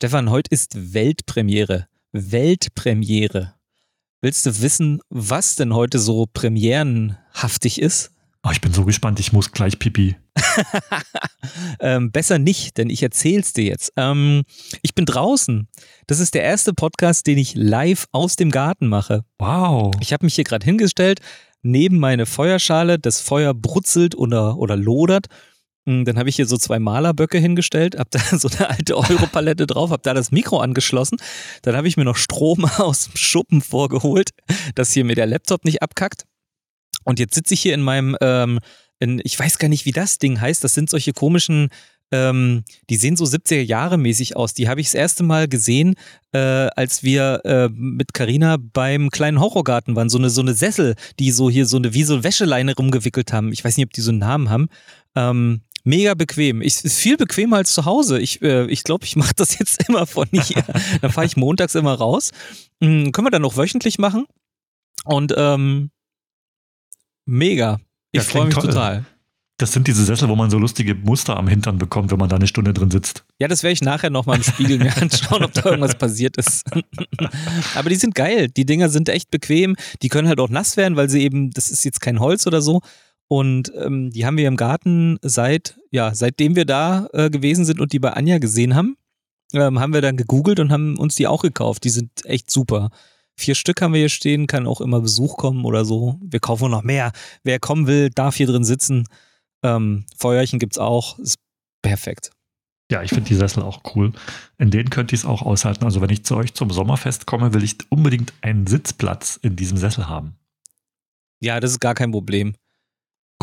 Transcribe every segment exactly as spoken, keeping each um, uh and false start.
Stefan, heute ist Weltpremiere. Weltpremiere. Willst du wissen, was denn heute so premierenhaftig ist? Oh, ich bin so gespannt, ich muss gleich pipi. ähm, besser nicht, denn ich erzähl's dir jetzt. Ähm, ich bin draußen. Das ist der erste Podcast, den ich live aus dem Garten mache. Wow. Ich habe mich hier gerade hingestellt, neben meine Feuerschale, das Feuer brutzelt oder, oder lodert. Dann habe ich hier so zwei Malerböcke hingestellt, habe da so eine alte Europalette drauf, habe da das Mikro angeschlossen. Dann habe ich mir noch Strom aus dem Schuppen vorgeholt, dass hier mir der Laptop nicht abkackt. Und jetzt sitze ich hier in meinem, ähm, in, ich weiß gar nicht, wie das Ding heißt. Das sind solche komischen, ähm, die sehen so siebziger Jahre mäßig aus. Die habe ich das erste Mal gesehen, äh, als wir äh, mit Carina beim kleinen Horrorgarten waren. So eine, so eine Sessel, die so hier so eine, wie so eine Wäscheleine rumgewickelt haben. Ich weiß nicht, ob die so einen Namen haben. Ähm, Mega bequem. Ich, ist viel bequemer als zu Hause. Ich äh, ich glaube, ich mache das jetzt immer von hier. Dann fahre ich montags immer raus. Mhm, können wir dann noch wöchentlich machen. Und ähm, mega. Ich ja, freue mich toll. total. Das sind diese Sessel, wo man so lustige Muster am Hintern bekommt, wenn man da eine Stunde drin sitzt. Ja, das werde ich nachher nochmal im Spiegel mir anschauen, ob da irgendwas passiert ist. Aber die sind geil. Die Dinger sind echt bequem. Die können halt auch nass werden, weil sie eben, das ist jetzt kein Holz oder so. Und ähm, die haben wir im Garten seit, ja, seitdem wir da äh, gewesen sind und die bei Anja gesehen haben, ähm, haben wir dann gegoogelt und haben uns die auch gekauft. Die sind echt super. Vier Stück haben wir hier stehen, kann auch immer Besuch kommen oder so. Wir kaufen noch mehr. Wer kommen will, darf hier drin sitzen. Ähm, Feuerchen gibt's auch. Ist perfekt. Ja, ich finde die Sessel auch cool. In denen könnt ihr es auch aushalten. Also wenn ich zu euch zum Sommerfest komme, will ich unbedingt einen Sitzplatz in diesem Sessel haben. Ja, das ist gar kein Problem.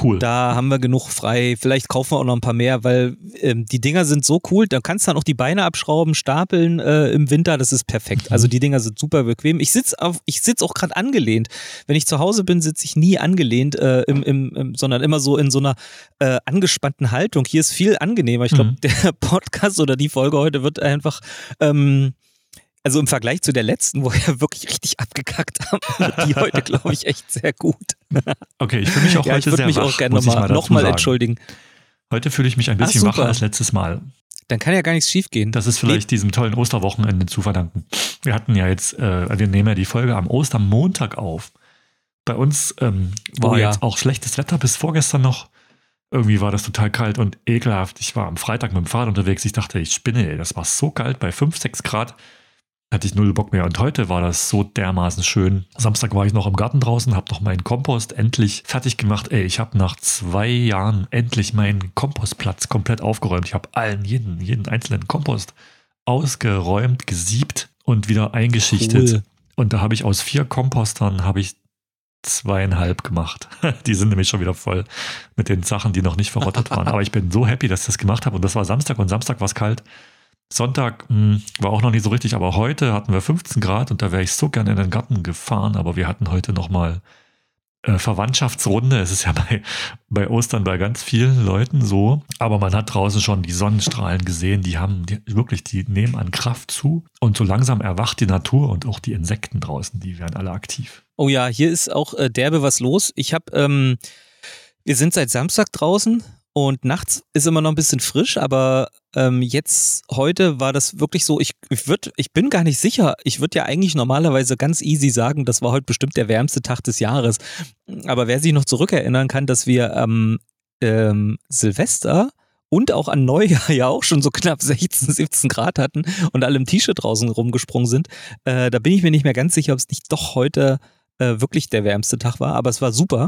Cool. Da haben wir genug frei. Vielleicht kaufen wir auch noch ein paar mehr, weil ähm, die Dinger sind so cool. Da kannst du dann auch die Beine abschrauben, stapeln äh, im Winter. Das ist perfekt. Also die Dinger sind super bequem. Ich sitze sitz auch gerade angelehnt. Wenn ich zu Hause bin, sitze ich nie angelehnt, äh, im, im, im, sondern immer so in so einer äh, angespannten Haltung. Hier ist viel angenehmer. Ich glaube, mhm. der Podcast oder die Folge heute wird einfach... Ähm, Also im Vergleich zu der letzten, wo wir wirklich richtig abgekackt haben, also die heute, glaube ich, echt sehr gut. Okay, ich fühle mich auch ja, heute sehr mich wach, auch gerne muss noch mal, ich mal, noch mal entschuldigen. Heute fühle ich mich ein bisschen Ach, wacher als letztes Mal. Dann kann ja gar nichts schief gehen. Das ist vielleicht nee. diesem tollen Osterwochenende zu verdanken. Wir hatten ja jetzt, äh, wir nehmen ja die Folge am Ostermontag auf. Bei uns ähm, war oh, ja. jetzt auch schlechtes Wetter bis vorgestern noch. Irgendwie war das total kalt und ekelhaft. Ich war am Freitag mit dem Fahrrad unterwegs. Ich dachte, ich spinne, ey. Das war so kalt bei fünf, sechs Grad. Hatte ich null Bock mehr und heute war das so dermaßen schön. Samstag war ich noch im Garten draußen, habe noch meinen Kompost endlich fertig gemacht. Ey, ich habe nach zwei Jahren endlich meinen Kompostplatz komplett aufgeräumt. Ich habe allen, jeden, jeden einzelnen Kompost ausgeräumt, gesiebt und wieder eingeschichtet. Cool. Und da habe ich aus vier Kompostern habe ich zweieinhalb gemacht. Die sind nämlich schon wieder voll mit den Sachen, die noch nicht verrottet waren. Aber ich bin so happy, dass ich das gemacht habe und das war Samstag und Samstag war es kalt. Sonntag mh, war auch noch nicht so richtig, aber heute hatten wir fünfzehn Grad und da wäre ich so gerne in den Garten gefahren, aber wir hatten heute nochmal äh, Verwandtschaftsrunde. Es ist ja bei, bei Ostern bei ganz vielen Leuten so, aber man hat draußen schon die Sonnenstrahlen gesehen, die haben die, wirklich, die nehmen an Kraft zu und so langsam erwacht die Natur und auch die Insekten draußen, die werden alle aktiv. Oh ja, hier ist auch äh, derbe was los. Ich habe, ähm, wir sind seit Samstag draußen. Und nachts ist immer noch ein bisschen frisch, aber ähm, jetzt, heute war das wirklich so, ich, ich würde, ich bin gar nicht sicher, ich würde ja eigentlich normalerweise ganz easy sagen, das war heute bestimmt der wärmste Tag des Jahres. Aber wer sich noch zurückerinnern kann, dass wir am ähm, ähm, Silvester und auch an Neujahr ja auch schon so knapp sechzehn, siebzehn Grad hatten und alle im T-Shirt draußen rumgesprungen sind, äh, da bin ich mir nicht mehr ganz sicher, ob es nicht doch heute äh, wirklich der wärmste Tag war, aber es war super.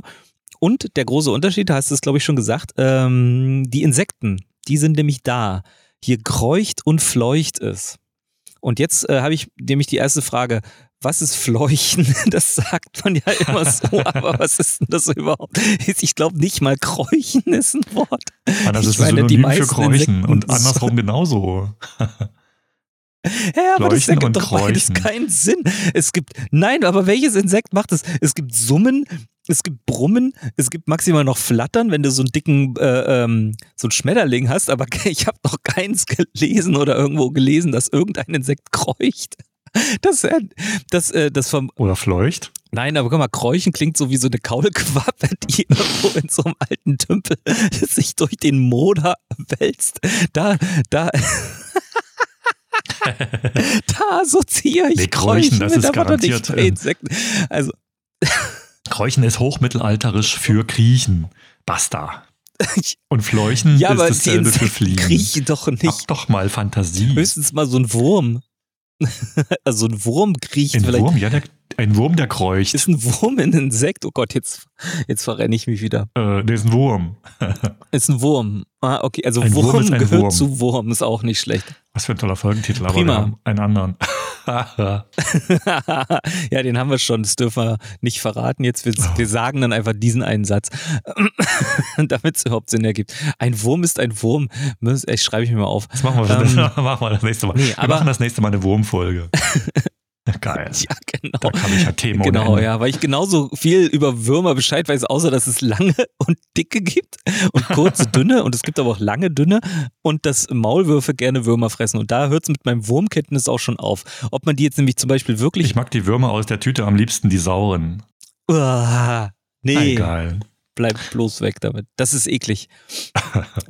Und der große Unterschied, hast du es, glaube ich, schon gesagt, ähm, die Insekten, die sind nämlich da. Hier kreucht und fleucht es. Und jetzt äh, habe ich nämlich die erste Frage, was ist Fleuchen? Das sagt man ja immer so, aber was ist denn das überhaupt? Ich glaube nicht mal Kräuchen ist ein Wort. Ja, das ich ist meine, Synonym für Kräuchen und andersrum genauso. Ja, aber das ergibt doch beides keinen Sinn. Es gibt, nein, aber welches Insekt macht das? Es gibt Summen, es gibt Brummen, es gibt maximal noch Flattern, wenn du so einen dicken, äh, ähm, so einen Schmetterling hast, aber ich habe noch keins gelesen oder irgendwo gelesen, dass irgendein Insekt kreucht. Das, äh, das, äh, das vom oder fleucht. Nein, aber guck mal, Kräuchen klingt so wie so eine Kaulquappe, die irgendwo in so einem alten Tümpel sich durch den Moder wälzt. Da, da... Da assoziiere ich nee, Kräuchen, Kräuchen das mit, ist garantiert. Nicht Insekten. Also. Kräuchen ist hochmittelalterisch für Kriechen. Basta. Und Fleuchen ja, ist dasselbe für Fliegen. Kriechen doch nicht. Hab doch mal Fantasie. Höchstens mal so ein Wurm. Also ein Wurm kriecht ein vielleicht. Wurm, ja, der, ein Wurm, der kreucht. Ist ein Wurm ein Insekt? Oh Gott, jetzt, jetzt verrenne ich mich wieder. Äh, der ist ein Wurm. Ist ein Wurm. Ah, okay, also ein Wurm, Wurm gehört Wurm. Zu Wurm, ist auch nicht schlecht. Was für ein toller Folgentitel, aber prima. Wir haben einen anderen. Ja, den haben wir schon, das dürfen wir nicht verraten. Jetzt wir, oh. wir sagen dann einfach diesen einen Satz, damit es überhaupt Sinn ergibt. Ein Wurm ist ein Wurm. Ich schreibe ich mir mal auf. Das machen wir, ähm, das, machen wir das nächste Mal. Nee, wir aber, machen das nächste Mal eine Wurmfolge. Geil. Ja, genau. Da kann ich ja Themen. Genau, ja, weil ich genauso viel über Würmer Bescheid weiß, außer dass es lange und dicke gibt und kurze, dünne und es gibt aber auch lange, dünne und dass Maulwürfe gerne Würmer fressen und da hört es mit meinem Wurmkenntnis auch schon auf. Ob man die jetzt nämlich zum Beispiel wirklich... Ich mag die Würmer aus der Tüte am liebsten, die sauren. Uah, nee. Geil. Bleib bloß weg damit. Das ist eklig.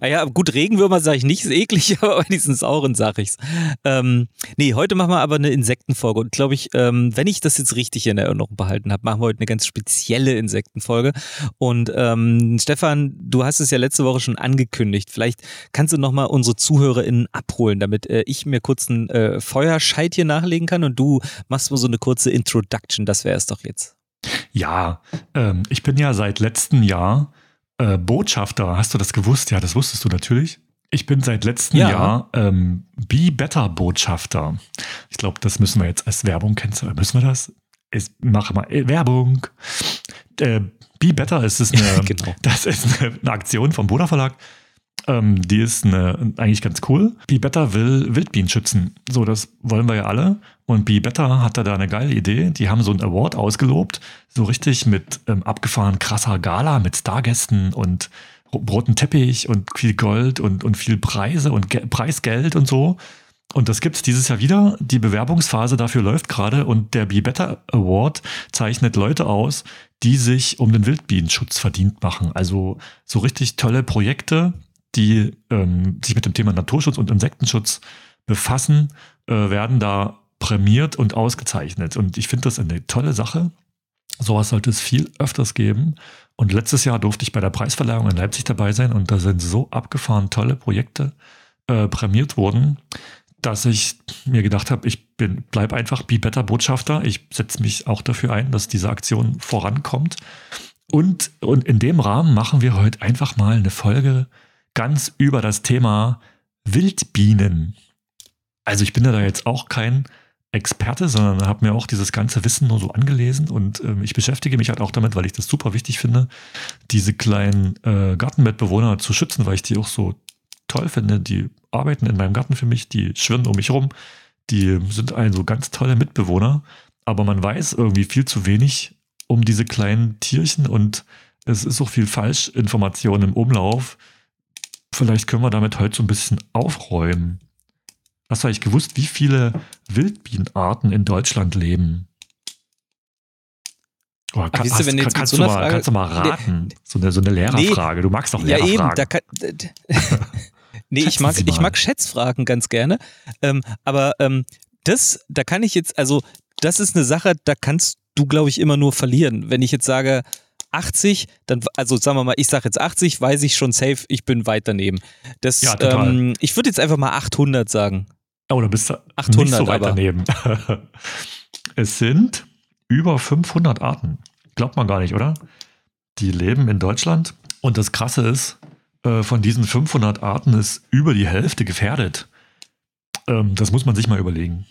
Naja, gut, Regenwürmer sage ich nicht, ist eklig, aber bei diesen sauren sage ich's. Ähm, nee, heute machen wir aber eine Insektenfolge. Und glaube ich, ähm, wenn ich das jetzt richtig in Erinnerung behalten habe, machen wir heute eine ganz spezielle Insektenfolge. Und ähm, Stefan, du hast es ja letzte Woche schon angekündigt. Vielleicht kannst du nochmal unsere ZuhörerInnen abholen, damit äh, ich mir kurz einen äh, Feuerscheit hier nachlegen kann und du machst mal so eine kurze Introduction. Das wäre es doch jetzt. Ja, ähm, ich bin ja seit letztem Jahr äh, Botschafter. Hast du das gewusst? Ja, das wusstest du natürlich. Ich bin seit letztem ja. Jahr ähm, Bee Better Botschafter. Ich glaube, das müssen wir jetzt als Werbung kennzeichnen. Müssen wir das? Ich mache mal Werbung. Äh, Bee Better ist es eine, genau. Das ist eine, eine Aktion vom Boda Verlag. Ähm, die ist eine, eigentlich ganz cool. Bee Better will Wildbienen schützen. So, das wollen wir ja alle. Und Bee Better hat da eine geile Idee. Die haben so einen Award ausgelobt. So richtig mit ähm, abgefahren krasser Gala, mit Stargästen und roten Teppich und viel Gold und, und viel Preise und Ge- Preisgeld und so. Und das gibt's dieses Jahr wieder. Die Bewerbungsphase dafür läuft gerade und der Bee Better Award zeichnet Leute aus, die sich um den Wildbienenschutz verdient machen. Also so richtig tolle Projekte, die ähm, sich mit dem Thema Naturschutz und Insektenschutz befassen, äh, werden da prämiert und ausgezeichnet. Und ich finde das eine tolle Sache. Sowas sollte es viel öfters geben. Und letztes Jahr durfte ich bei der Preisverleihung in Leipzig dabei sein und da sind so abgefahren tolle Projekte äh, prämiert worden, dass ich mir gedacht habe, ich bin, bleib einfach Bee Better Botschafter. Ich setze mich auch dafür ein, dass diese Aktion vorankommt. Und, und in dem Rahmen machen wir heute einfach mal eine Folge ganz über das Thema Wildbienen. Also ich bin ja da jetzt auch kein Experte, sondern habe mir auch dieses ganze Wissen nur so angelesen und ähm, ich beschäftige mich halt auch damit, weil ich das super wichtig finde, diese kleinen äh, Gartenbewohner zu schützen, weil ich die auch so toll finde. Die arbeiten in meinem Garten für mich, die schwirren um mich rum, die sind ein so ganz tolle Mitbewohner, aber man weiß irgendwie viel zu wenig um diese kleinen Tierchen und es ist auch viel Falschinformation im Umlauf. Vielleicht können wir damit heute so ein bisschen aufräumen. Hast du eigentlich gewusst, wie viele Wildbienenarten in Deutschland leben? Oh, kann, weißt du, hast, wenn kann, kannst, so du mal, Frage, kannst du mal raten? Nee, so, eine, so eine Lehrerfrage. Nee, du magst doch Lehrerfragen. Ja, eben. Da kann, nee, ich mag, ich mag Schätzfragen ganz gerne. Ähm, aber ähm, das, da kann ich jetzt, also das ist eine Sache, da kannst du, glaube ich, immer nur verlieren. Wenn ich jetzt sage achtzig, dann, also sagen wir mal, ich sage jetzt achtzig, weiß ich schon safe, ich bin weit daneben. Das, ja, total. Ähm, ich würde jetzt einfach mal achthundert sagen. Oh, da bist du achthundert, nicht so weit aber. Daneben. Es sind über fünfhundert Arten. Glaubt man gar nicht, oder? Die leben in Deutschland. Und das Krasse ist, äh, von diesen fünfhundert Arten ist über die Hälfte gefährdet. Ähm, das muss man sich mal überlegen.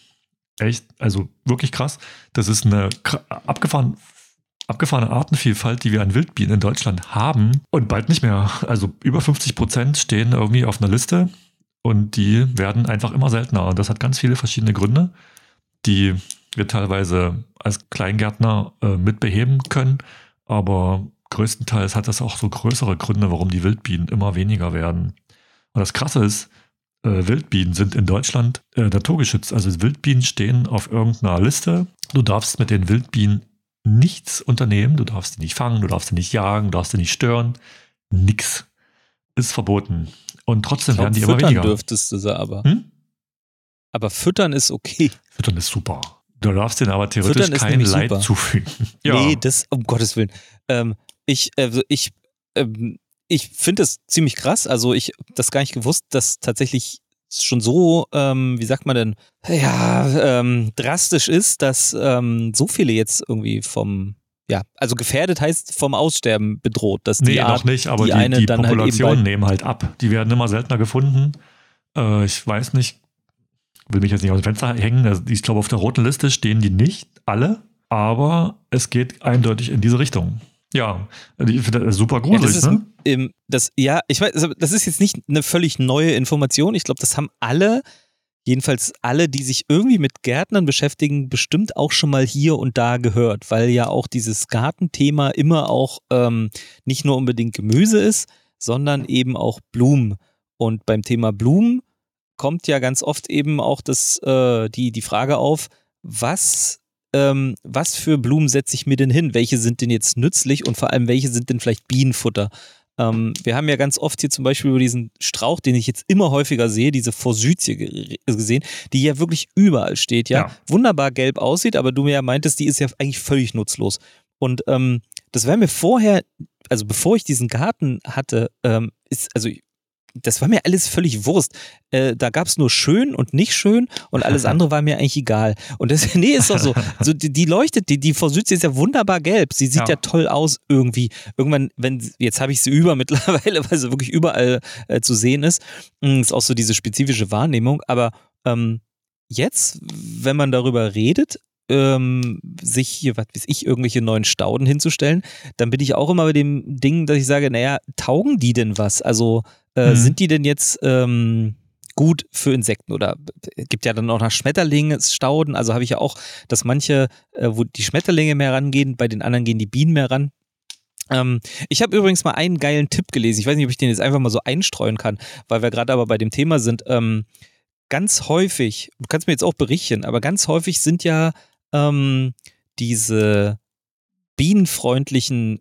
Echt, also wirklich krass. Das ist eine kr- abgefahren... Abgefahrene Artenvielfalt, die wir an Wildbienen in Deutschland haben und bald nicht mehr. Also über fünfzig Prozent stehen irgendwie auf einer Liste und die werden einfach immer seltener. Und das hat ganz viele verschiedene Gründe, die wir teilweise als Kleingärtner äh, mit beheben können. Aber größtenteils hat das auch so größere Gründe, warum die Wildbienen immer weniger werden. Und das Krasse ist, äh, Wildbienen sind in Deutschland äh, naturgeschützt. Also Wildbienen stehen auf irgendeiner Liste. Du darfst mit den Wildbienen nichts unternehmen, du darfst sie nicht fangen, du darfst sie nicht jagen, du darfst sie nicht stören, nix ist verboten. Und trotzdem glaub, werden die immer weniger. Füttern dürftest du sie aber. Hm? Aber füttern ist okay. Füttern ist super. Du darfst denen aber theoretisch füttern kein Leid super. zufügen. Ja. Nee, das, um Gottes Willen. Ähm, ich äh, ich, ähm, ich finde das ziemlich krass. Also ich habe das gar nicht gewusst, dass tatsächlich schon so, ähm, wie sagt man denn, ja, ähm, drastisch ist, dass ähm, so viele jetzt irgendwie vom, ja, also gefährdet heißt vom Aussterben bedroht. Dass die nee, Art, noch nicht, aber die, die, die, die Populationen halt nehmen halt ab. Die werden immer seltener gefunden. Äh, ich weiß nicht, will mich jetzt nicht aus dem Fenster hängen. Also ich glaube, auf der roten Liste stehen die nicht alle, aber es geht eindeutig in diese Richtung. Ja, ich finde das super gruselig, ja, das ist, ne? Im, das, ja, ich weiß, das ist jetzt nicht eine völlig neue Information. Ich glaube, das haben alle, jedenfalls alle, die sich irgendwie mit Gärtnern beschäftigen, bestimmt auch schon mal hier und da gehört, weil ja auch dieses Gartenthema immer auch ähm, nicht nur unbedingt Gemüse ist, sondern eben auch Blumen. Und beim Thema Blumen kommt ja ganz oft eben auch das, äh, die, die Frage auf, was... Ähm, was für Blumen setze ich mir denn hin? Welche sind denn jetzt nützlich und vor allem, welche sind denn vielleicht Bienenfutter? Ähm, wir haben ja ganz oft hier zum Beispiel über diesen Strauch, den ich jetzt immer häufiger sehe, diese Forsythie g- gesehen, die ja wirklich überall steht, ja? ja. Wunderbar gelb aussieht, aber du mir ja meintest, die ist ja eigentlich völlig nutzlos. Und ähm, das war mir vorher, also bevor ich diesen Garten hatte, ähm, ist, also das war mir alles völlig Wurst. Äh, da gab es nur schön und nicht schön und alles andere war mir eigentlich egal. Und das, nee, ist doch so. so die, die leuchtet, die, die Forsythie ist ja wunderbar gelb. Sie sieht ja, ja toll aus irgendwie. Irgendwann, wenn, jetzt habe ich sie über mittlerweile, weil sie wirklich überall äh, zu sehen ist. Ist auch so diese spezifische Wahrnehmung. Aber ähm, jetzt, wenn man darüber redet, Ähm, sich hier, was weiß ich, irgendwelche neuen Stauden hinzustellen, dann bin ich auch immer bei dem Ding, dass ich sage, naja, taugen die denn was? Also äh, mhm. sind die denn jetzt ähm, gut für Insekten? Oder äh, gibt ja dann auch nach Schmetterlingsstauden, also habe ich ja auch, dass manche, äh, wo die Schmetterlinge mehr rangehen, bei den anderen gehen die Bienen mehr ran. Ähm, ich habe übrigens mal einen geilen Tipp gelesen, ich weiß nicht, ob ich den jetzt einfach mal so einstreuen kann, weil wir gerade aber bei dem Thema sind, ähm, ganz häufig, du kannst mir jetzt auch berichten, aber ganz häufig sind ja Ähm, diese bienenfreundlichen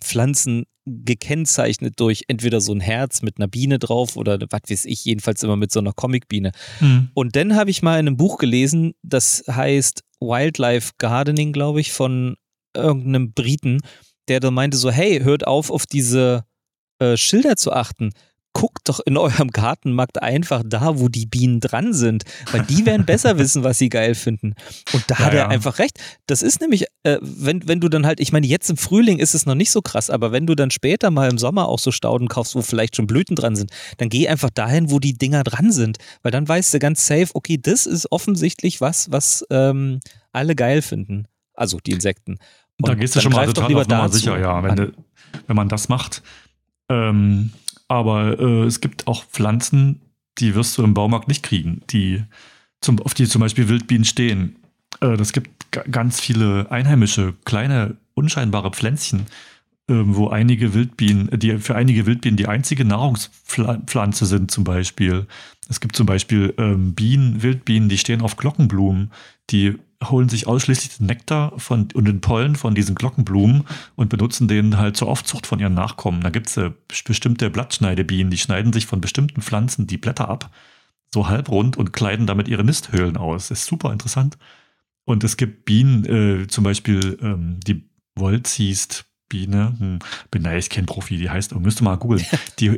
Pflanzen gekennzeichnet durch entweder so ein Herz mit einer Biene drauf oder was weiß ich, jedenfalls immer mit so einer Comicbiene. Hm. Und dann habe ich mal in einem Buch gelesen, das heißt Wildlife Gardening, glaube ich, von irgendeinem Briten, der da meinte so, hey, hört auf, auf diese äh, Schilder zu achten. Guckt doch in eurem Gartenmarkt einfach da, wo die Bienen dran sind, weil die werden besser wissen, was sie geil finden. Und da ja, hat er ja. einfach recht. Das ist nämlich, äh, wenn, wenn du dann halt, ich meine, jetzt im Frühling ist es noch nicht so krass, aber wenn du dann später mal im Sommer auch so Stauden kaufst, wo vielleicht schon Blüten dran sind, dann geh einfach dahin, wo die Dinger dran sind, weil dann weißt du ganz safe, okay, das ist offensichtlich was, was ähm, alle geil finden, also die Insekten. Und da gehst du schon mal total auf Nummer sicher, ja, wenn, de, wenn man das macht. Ähm, Aber äh, es gibt auch Pflanzen, die wirst du im Baumarkt nicht kriegen, die zum, auf die zum Beispiel Wildbienen stehen. Äh, das gibt g- ganz viele einheimische, kleine, unscheinbare Pflänzchen, äh, wo einige Wildbienen, die für einige Wildbienen die einzige Nahrungspflanze sind, zum Beispiel. Es gibt zum Beispiel äh, Bienen, Wildbienen, die stehen auf Glockenblumen, die holen sich ausschließlich den Nektar von, und den Pollen von diesen Glockenblumen und benutzen den halt zur Aufzucht von ihren Nachkommen. Da gibt es äh, bestimmte Blattschneidebienen, die schneiden sich von bestimmten Pflanzen die Blätter ab, so halbrund und kleiden damit ihre Nisthöhlen aus. Das ist super interessant. Und es gibt Bienen, äh, zum Beispiel ähm, die Wollziestbiene, hm, bin da echt kein Profi, die heißt, oh, müsste mal googeln, die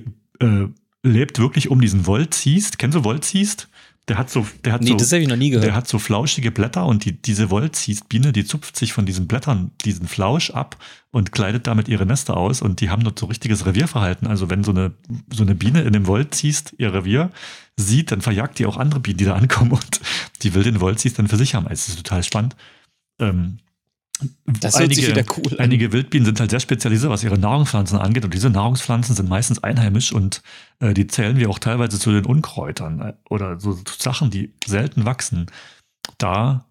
äh, lebt wirklich um diesen Wollziest. Kennst du Wollziest? Der hat so, der hat nee, so, das habe ich noch nie gehört. Der hat so flauschige Blätter und die, diese Wollziestbiene, die zupft sich von diesen Blättern diesen Flausch ab und kleidet damit ihre Nester aus und die haben dort so richtiges Revierverhalten. Also wenn so eine, so eine Biene in dem Wollziest ihr Revier sieht, dann verjagt die auch andere Bienen, die da ankommen und die will den Wollziest dann für sich haben. Also das ist total spannend. Ähm, das hört einige, sich wieder cool an. Einige Wildbienen sind halt sehr spezialisiert, was ihre Nahrungspflanzen angeht und diese Nahrungspflanzen sind meistens einheimisch und äh, die zählen wir auch teilweise zu den Unkräutern äh, oder so, so Sachen, die selten wachsen. Da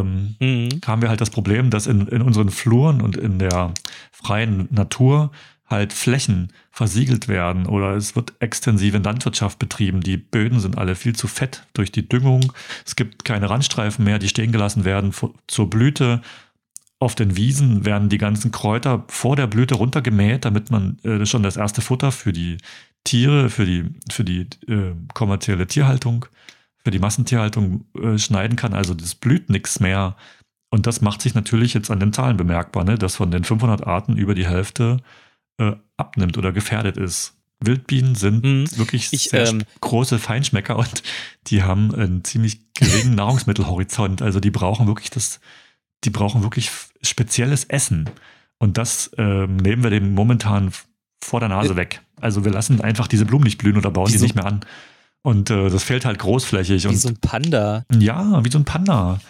ähm, mhm. haben wir halt das Problem, dass in, in unseren Fluren und in der freien Natur halt Flächen versiegelt werden oder es wird extensive Landwirtschaft betrieben. Die Böden sind alle viel zu fett durch die Düngung. Es gibt keine Randstreifen mehr, die stehen gelassen werden vor, zur Blüte. Auf den Wiesen werden die ganzen Kräuter vor der Blüte runtergemäht, damit man äh, schon das erste Futter für die Tiere, für die, für die äh, kommerzielle Tierhaltung, für die Massentierhaltung äh, schneiden kann. Also das blüht nichts mehr. Und das macht sich natürlich jetzt an den Zahlen bemerkbar, ne? Dass von den fünfhundert Arten über die Hälfte äh, abnimmt oder gefährdet ist. Wildbienen sind hm, wirklich ich, sehr ähm, große Feinschmecker und die haben einen ziemlich geringen Nahrungsmittelhorizont. Also die brauchen wirklich das, die brauchen wirklich spezielles Essen. Und das äh, nehmen wir dem momentan vor der Nase weg. Also wir lassen einfach diese Blumen nicht blühen oder bauen die so, nicht mehr an. Und äh, das fehlt halt großflächig. Wie und, so ein Panda. Ja, wie so ein Panda.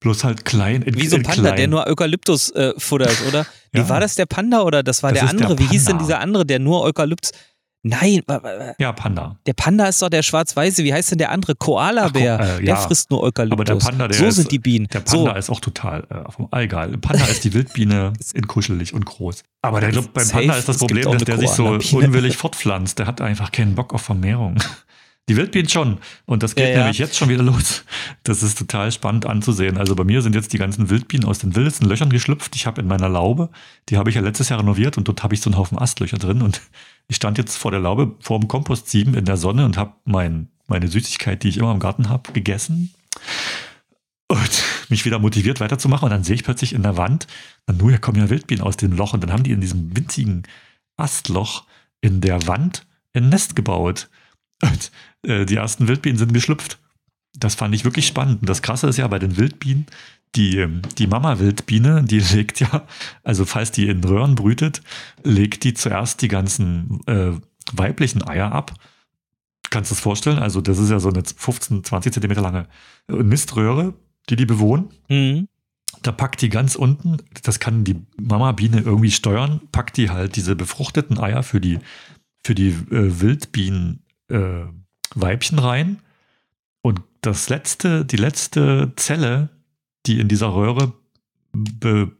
Bloß halt klein. In, wie so ein Panda, klein. Der nur Eukalyptus äh, futtert, oder? Ja. Nee, war das der Panda oder das war das der andere? Der wie hieß denn dieser andere, der nur Eukalyptus... Nein. Ja, Panda. Der Panda ist doch der schwarz-weiße. Wie heißt denn der andere? Koala-Bär. Ach, äh, ja. Der frisst nur Eukalyptus. Aber der Panda, der so ist, sind die Bienen. Der Panda so. Ist auch total äh, vom Allgäu. Panda ist die Wildbiene in kuschelig und groß. Aber der, beim safe. Panda ist das es Problem, dass der Koala-Biene. Sich so unwillig fortpflanzt. Der hat einfach keinen Bock auf Vermehrung. Die Wildbienen schon. Und das geht ja, ja. nämlich jetzt schon wieder los. Das ist total spannend anzusehen. Also bei mir sind jetzt die ganzen Wildbienen aus den wildesten Löchern geschlüpft. Ich habe in meiner Laube, die habe ich ja letztes Jahr renoviert und dort habe ich so einen Haufen Astlöcher drin. Und ich stand jetzt vor der Laube, vor dem Kompostsieben in der Sonne und habe mein, meine Süßigkeit, die ich immer im Garten habe, gegessen. Und mich wieder motiviert weiterzumachen. Und dann sehe ich plötzlich in der Wand, na nur, hier kommen ja Wildbienen aus dem Loch. Und dann haben die in diesem winzigen Astloch in der Wand ein Nest gebaut. Und äh, die ersten Wildbienen sind geschlüpft. Das fand ich wirklich spannend. Und das Krasse ist ja bei den Wildbienen, die, die Mama-Wildbiene, die legt ja, also falls die in Röhren brütet, legt die zuerst die ganzen äh, weiblichen Eier ab. Kannst du das vorstellen? Also das ist ja so eine fünfzehn, zwanzig Zentimeter lange Niströhre, die die bewohnen. Mhm. Da packt die ganz unten, das kann die Mama-Biene irgendwie steuern, packt die halt diese befruchteten Eier für die, für die äh, Wildbienen Äh, Weibchen rein und das letzte, die letzte Zelle, die in dieser Röhre, be,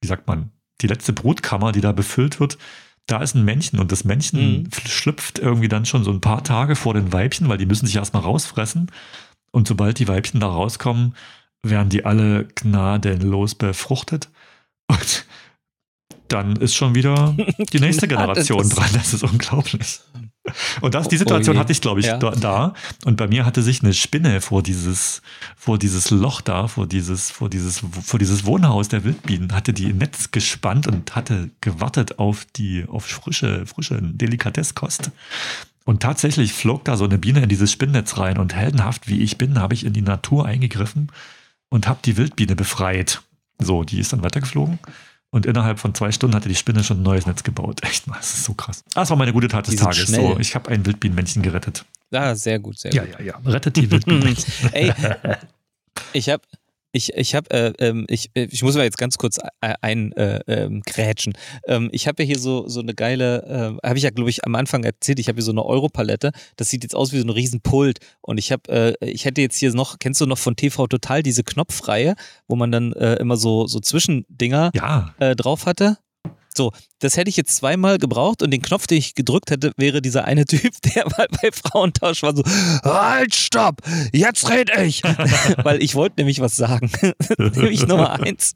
wie sagt man, die letzte Brutkammer, die da befüllt wird, da ist ein Männchen und das Männchen mhm. schlüpft irgendwie dann schon so ein paar Tage vor den Weibchen, weil die müssen sich erstmal rausfressen und sobald die Weibchen da rauskommen, werden die alle gnadenlos befruchtet und dann ist schon wieder die nächste Generation dran. Das ist unglaublich. Und das, die Situation oh, oh hatte ich, glaube ich, ja. da, da. Und bei mir hatte sich eine Spinne vor dieses, vor dieses Loch da, vor dieses, vor dieses, vor dieses Wohnhaus der Wildbienen, hatte die Netz gespannt und hatte gewartet auf die, auf frische, frische Delikatesskost. Und tatsächlich flog da so eine Biene in dieses Spinnnetz rein und heldenhaft, wie ich bin, habe ich in die Natur eingegriffen und habe die Wildbiene befreit. So, die ist dann weitergeflogen. Und innerhalb von zwei Stunden hatte die Spinne schon ein neues Netz gebaut. Echt mal, das ist so krass. Ah, das war meine gute Tat des Tages. So, ich habe ein Wildbienenmännchen gerettet. Ah, sehr gut, sehr ja, gut. Ja, ja, ja. Rettet die Wildbienenmännchen. Ey, ich habe, ich, ich habe, äh, ich, ich muss mal jetzt ganz kurz eingrätschen. Äh, ähm, ich habe ja hier so, so eine geile, äh, habe ich ja, glaube ich, am Anfang erzählt, ich habe hier so eine Europalette. Das sieht jetzt aus wie so ein Riesenpult. Und ich habe, äh, ich hätte jetzt hier noch, kennst du noch von T V Total diese Knopfreihe, wo man dann äh, immer so, so Zwischendinger ja. äh, drauf hatte? So, das hätte ich jetzt zweimal gebraucht und den Knopf, den ich gedrückt hätte, wäre dieser eine Typ, der mal bei Frauentausch war so, halt, stopp, jetzt red ich. Weil ich wollte nämlich was sagen. Nämlich Nummer eins.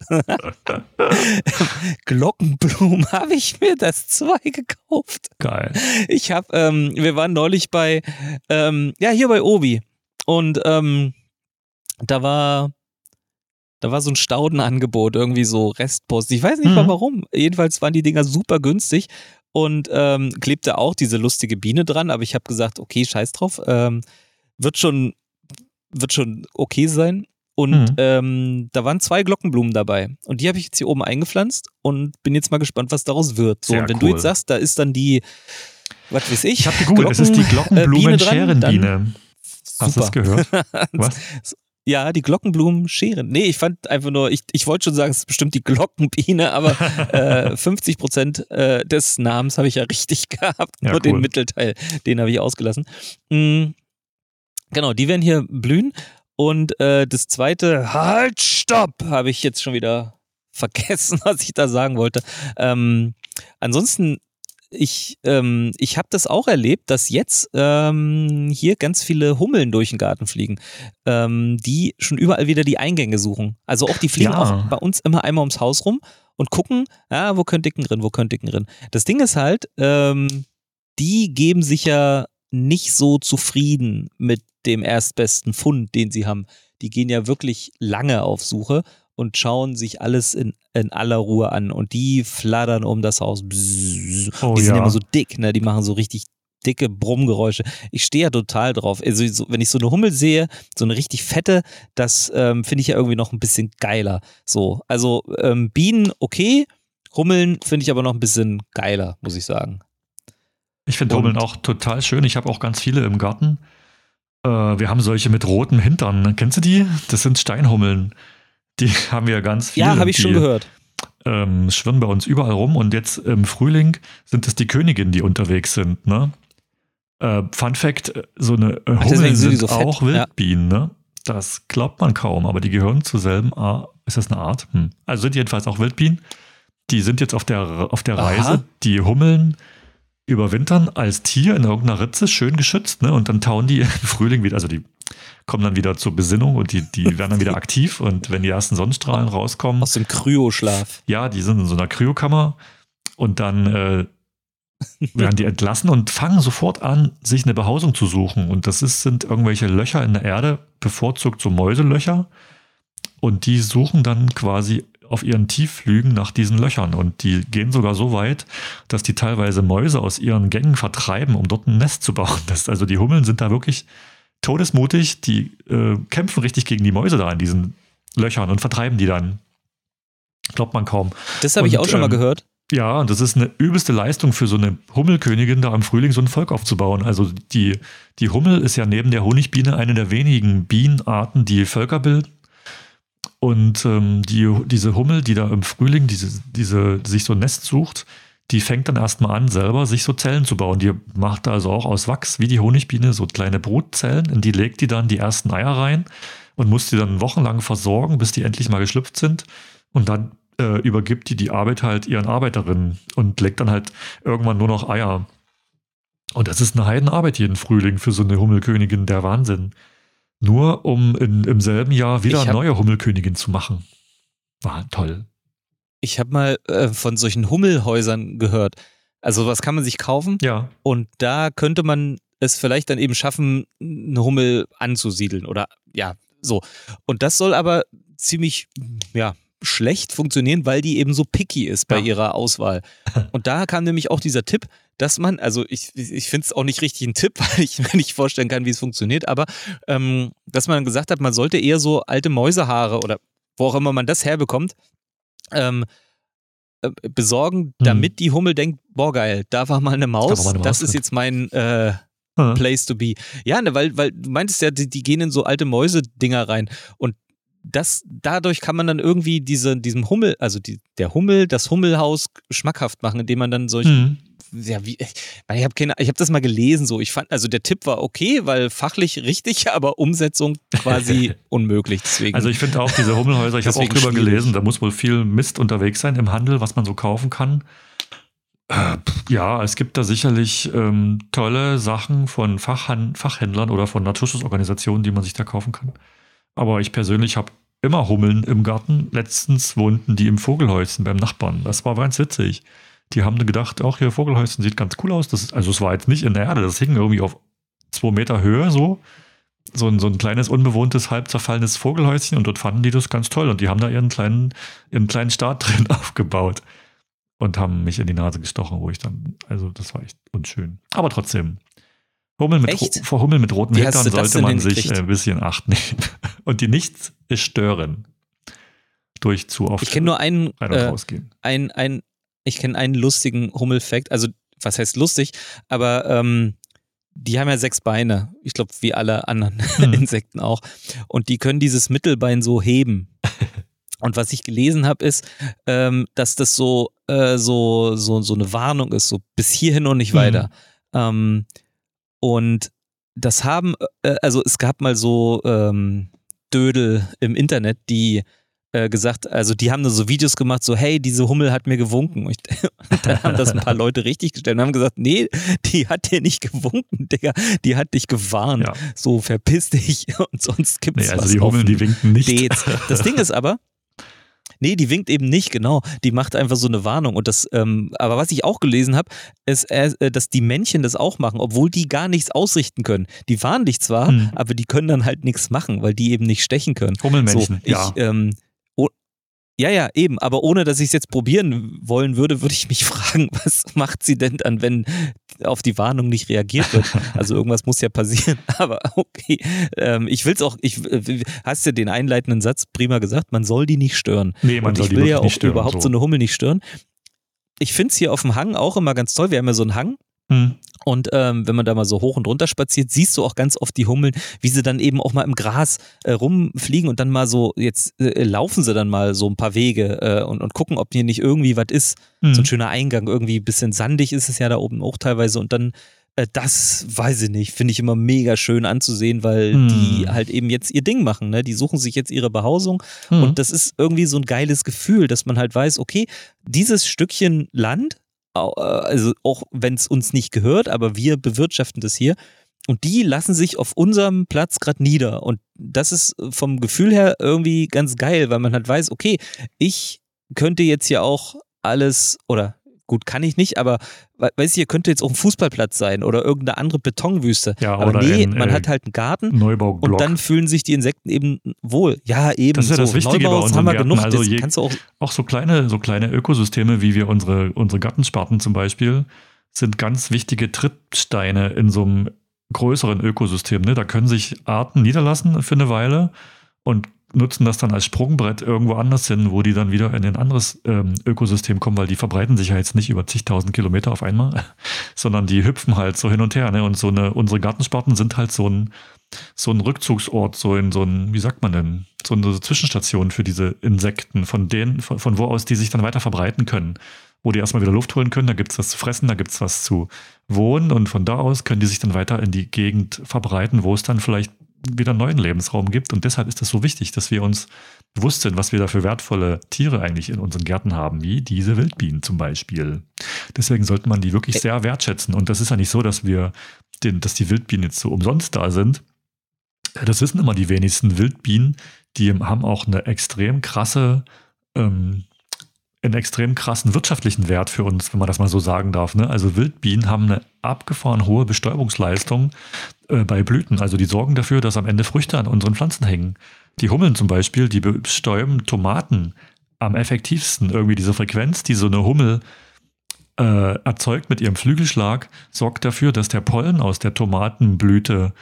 Glockenblumen habe ich mir das zwei gekauft. Geil. Ich habe, ähm, wir waren neulich bei, ähm, ja, hier bei Obi und ähm, da war... Da war so ein Staudenangebot, irgendwie so Restpost. Ich weiß nicht mal warum. Jedenfalls waren die Dinger super günstig und ähm, klebte auch diese lustige Biene dran. Aber ich habe gesagt, okay, scheiß drauf. Ähm, wird schon, wird schon okay sein. Und mhm. ähm, da waren zwei Glockenblumen dabei. Und die habe ich jetzt hier oben eingepflanzt und bin jetzt mal gespannt, was daraus wird. So, und wenn cool. du jetzt sagst, da ist dann die, was weiß ich. Ich habe gegoogelt, es ist die Glockenblumen-Scherenbiene. Hast du das gehört? Was? Ja, die Glockenblumen scheren. Nee, ich fand einfach nur, ich, ich wollte schon sagen, es ist bestimmt die Glockenbiene, aber äh, fünfzig Prozent äh, des Namens habe ich ja richtig gehabt. Ja, nur cool. Den Mittelteil, den habe ich ausgelassen. Mhm. Genau, die werden hier blühen. Und äh, das zweite, halt, stopp, habe ich jetzt schon wieder vergessen, was ich da sagen wollte. Ähm, ansonsten, ich, ähm, ich habe das auch erlebt, dass jetzt ähm, hier ganz viele Hummeln durch den Garten fliegen, ähm, die schon überall wieder die Eingänge suchen. Also auch die fliegen ja. auch bei uns immer einmal ums Haus rum und gucken, ah, wo könnte Dicken drin, wo könnte Dicken drin. Das Ding ist halt, ähm, die geben sich ja nicht so zufrieden mit dem erstbesten Fund, den sie haben. Die gehen ja wirklich lange auf Suche und schauen sich alles in, in aller Ruhe an. Und die flattern um das Haus. Oh, die sind ja immer so dick, ne? Die machen so richtig dicke Brummgeräusche. Ich stehe ja total drauf. Also, so, wenn ich so eine Hummel sehe, so eine richtig fette, das ähm, finde ich ja irgendwie noch ein bisschen geiler. So, also ähm, Bienen, okay. Hummeln finde ich aber noch ein bisschen geiler, muss ich sagen. Ich finde Hummeln auch total schön. Ich habe auch ganz viele im Garten. Äh, wir haben solche mit roten Hintern. Kennst du die? Das sind Steinhummeln. Die haben wir ganz viele. Ja, habe ich die, schon gehört. Ähm, schwirren bei uns überall rum. Und jetzt im Frühling sind es die Königinnen, die unterwegs sind. Ne? Äh, Fun Fact, so eine Hummeln Ach, sind, sind so auch Wildbienen. Ja. Ne? Das glaubt man kaum. Aber die gehören zur selben Art. Ist das eine Art? Hm. Also sind jedenfalls auch Wildbienen. Die sind jetzt auf der, auf der Reise. Aha. Die Hummeln überwintern als Tier in irgendeiner Ritze, schön geschützt, ne? Und dann tauen die im Frühling wieder, also die kommen dann wieder zur Besinnung und die, die werden dann wieder aktiv und wenn die ersten Sonnenstrahlen rauskommen. Aus dem Kryoschlaf. Ja, die sind in so einer Kryokammer und dann äh, werden die entlassen und fangen sofort an, sich eine Behausung zu suchen. Und das ist, sind irgendwelche Löcher in der Erde, bevorzugt so Mäuselöcher. Und die suchen dann quasi auf ihren Tiefflügen nach diesen Löchern. Und die gehen sogar so weit, dass die teilweise Mäuse aus ihren Gängen vertreiben, um dort ein Nest zu bauen. Das, also die Hummeln sind da wirklich todesmutig. Die äh, kämpfen richtig gegen die Mäuse da in diesen Löchern und vertreiben die dann. Glaubt man kaum. Das habe ich auch schon mal ähm, gehört. Ja, und das ist eine übelste Leistung für so eine Hummelkönigin, da im Frühling so ein Volk aufzubauen. Also die, die Hummel ist ja neben der Honigbiene eine der wenigen Bienenarten, die Völker bilden. Und ähm, die, diese Hummel, die da im Frühling diese, diese, sich so ein Nest sucht, die fängt dann erstmal an, selber sich so Zellen zu bauen. Die macht also auch aus Wachs, wie die Honigbiene, so kleine Brutzellen. In die legt die dann die ersten Eier rein und muss die dann wochenlang versorgen, bis die endlich mal geschlüpft sind. Und dann äh, übergibt die die Arbeit halt ihren Arbeiterinnen und legt dann halt irgendwann nur noch Eier. Und das ist eine Heidenarbeit jeden Frühling für so eine Hummelkönigin, der Wahnsinn. Nur um in, im selben Jahr wieder hab, neue Hummelkönigin zu machen. War toll. Ich habe mal äh, von solchen Hummelhäusern gehört. Also was kann man sich kaufen? Ja. Und da könnte man es vielleicht dann eben schaffen, eine Hummel anzusiedeln oder ja, so. Und das soll aber ziemlich, ja, schlecht funktionieren, weil die eben so picky ist bei ja. ihrer Auswahl. Und da kam nämlich auch dieser Tipp, dass man, also ich, ich finde es auch nicht richtig ein Tipp, weil ich mir nicht vorstellen kann, wie es funktioniert, aber ähm, dass man gesagt hat, man sollte eher so alte Mäusehaare oder wo auch immer man das herbekommt, ähm, äh, besorgen, hm. damit die Hummel denkt, boah geil, da war mal eine Maus, da eine Maus das ist jetzt mein äh, ja. Place to be. Ja, ne, weil, weil du meintest ja, die, die gehen in so alte Mäusedinger rein und das, dadurch kann man dann irgendwie diese, diesem Hummel, also die, der Hummel, das Hummelhaus schmackhaft machen, indem man dann solche, hm. ja, wie, ich, ich habe keine, ich habe das mal gelesen, so, ich fand, also der Tipp war okay, weil fachlich richtig, aber Umsetzung quasi unmöglich, deswegen. Also ich finde auch diese Hummelhäuser, ich habe auch drüber schwierig. gelesen, da muss wohl viel Mist unterwegs sein im Handel, was man so kaufen kann. Äh, ja, es gibt da sicherlich ähm, tolle Sachen von Fachhan- Fachhändlern oder von Naturschutzorganisationen, die man sich da kaufen kann. Aber ich persönlich habe immer Hummeln im Garten. Letztens wohnten die im Vogelhäuschen beim Nachbarn. Das war ganz witzig. Die haben gedacht, auch hier Vogelhäuschen sieht ganz cool aus. Das ist, also es war jetzt nicht in der Erde, das hing irgendwie auf zwei Meter Höhe so. So ein, so ein kleines, unbewohntes, halb zerfallenes Vogelhäuschen und dort fanden die das ganz toll. Und die haben da ihren kleinen, ihren kleinen Staat drin aufgebaut und haben mich in die Nase gestochen, wo ich dann, also das war echt unschön. Aber trotzdem. Hummeln mit ro- vor Hummeln mit roten Hintern sollte man sich äh, ein bisschen Acht nehmen. Und die nicht stören. Durch zu oft. Ich kenne nur einen, rein und äh, rausgehen. Ein, ein, ich kenne einen lustigen Hummel-Fact. Also, was heißt lustig? Aber ähm, die haben ja sechs Beine. Ich glaube, wie alle anderen hm. Insekten auch. Und die können dieses Mittelbein so heben. Und was ich gelesen habe, ist, ähm, dass das so, äh, so, so, so eine Warnung ist. So bis hierhin und nicht hm. weiter. Ähm, Und das haben, also es gab mal so ähm, Dödel im Internet, die äh, gesagt, also die haben da so Videos gemacht, so hey, diese Hummel hat mir gewunken. Und dann haben das ein paar Leute richtiggestellt und haben gesagt, nee, die hat dir nicht gewunken, Digga, die hat dich gewarnt. Ja. So, verpiss dich und sonst gibt's nee, also was. Also die Hummeln, die winken nicht. Dates. Das Ding ist aber, Nee, die winkt eben nicht, genau. Die macht einfach so eine Warnung. Und das, ähm, aber was ich auch gelesen habe, ist, äh, dass die Männchen das auch machen, obwohl die gar nichts ausrichten können. Die warnen dich zwar, hm. aber die können dann halt nichts machen, weil die eben nicht stechen können. Hummelmännchen, so, ich, ja. Ähm, Ja, ja, eben. Aber ohne, dass ich es jetzt probieren wollen würde, würde ich mich fragen, was macht sie denn dann, wenn auf die Warnung nicht reagiert wird? Also irgendwas muss ja passieren. Aber okay, ähm, ich will es auch, ich, hast ja den einleitenden Satz prima gesagt, man soll die nicht stören. Nee, man Und soll die wirklich nicht stören. Ich will ja auch überhaupt so. so eine Hummel nicht stören. Ich finde es hier auf dem Hang auch immer ganz toll. Wir haben ja so einen Hang. Hm. Und ähm, wenn man da mal so hoch und runter spaziert, siehst du auch ganz oft die Hummeln, wie sie dann eben auch mal im Gras äh, rumfliegen und dann mal so, jetzt äh, laufen sie dann mal so ein paar Wege äh, und, und gucken, ob hier nicht irgendwie was ist. Hm. So ein schöner Eingang, irgendwie ein bisschen sandig ist es ja da oben auch teilweise und dann äh, das, weiß ich nicht, finde ich immer mega schön anzusehen, weil hm. die halt eben jetzt ihr Ding machen, ne? Die suchen sich jetzt ihre Behausung hm. und das ist irgendwie so ein geiles Gefühl, dass man halt weiß, okay, dieses Stückchen Land, also auch wenn es uns nicht gehört, aber wir bewirtschaften das hier und die lassen sich auf unserem Platz gerade nieder und das ist vom Gefühl her irgendwie ganz geil, weil man halt weiß, okay, ich könnte jetzt hier auch alles oder gut, kann ich nicht, aber weißt du, hier könnte jetzt auch ein Fußballplatz sein oder irgendeine andere Betonwüste. Ja, aber nee, ein, man äh, hat halt einen Garten und dann fühlen sich die Insekten eben wohl. Ja, eben. Das ist ja so. Das Wichtige bei uns haben wir genug. Also je, kannst du auch, auch so kleine, so kleine Ökosysteme, wie wir unsere, unsere Gartensparten zum Beispiel, sind ganz wichtige Trittsteine in so einem größeren Ökosystem. Ne? Da können sich Arten niederlassen für eine Weile und nutzen das dann als Sprungbrett irgendwo anders hin, wo die dann wieder in ein anderes ähm, Ökosystem kommen, weil die verbreiten sich ja jetzt nicht über zigtausend Kilometer auf einmal, sondern die hüpfen halt so hin und her. Ne? Und so eine, unsere Gartensparten sind halt so ein, so ein Rückzugsort, so ein, so ein, wie sagt man denn, so eine Zwischenstation für diese Insekten, von denen, von, von wo aus die sich dann weiter verbreiten können, wo die erstmal wieder Luft holen können, da gibt es was zu fressen, da gibt es was zu wohnen und von da aus können die sich dann weiter in die Gegend verbreiten, wo es dann vielleicht wieder einen neuen Lebensraum gibt. Und deshalb ist das so wichtig, dass wir uns bewusst sind, was wir da für wertvolle Tiere eigentlich in unseren Gärten haben, wie diese Wildbienen zum Beispiel. Deswegen sollte man die wirklich sehr wertschätzen. Und das ist ja nicht so, dass wir, den, dass die Wildbienen jetzt so umsonst da sind. Das wissen immer die wenigsten. Wildbienen, die haben auch eine extrem krasse, ähm, einen extrem krassen wirtschaftlichen Wert für uns, wenn man das mal so sagen darf. Ne? Also Wildbienen haben eine abgefahren hohe Bestäubungsleistung äh, bei Blüten. Also die sorgen dafür, dass am Ende Früchte an unseren Pflanzen hängen. Die Hummeln zum Beispiel, die bestäuben Tomaten am effektivsten. Irgendwie diese Frequenz, die so eine Hummel äh, erzeugt mit ihrem Flügelschlag, sorgt dafür, dass der Pollen aus der Tomatenblüte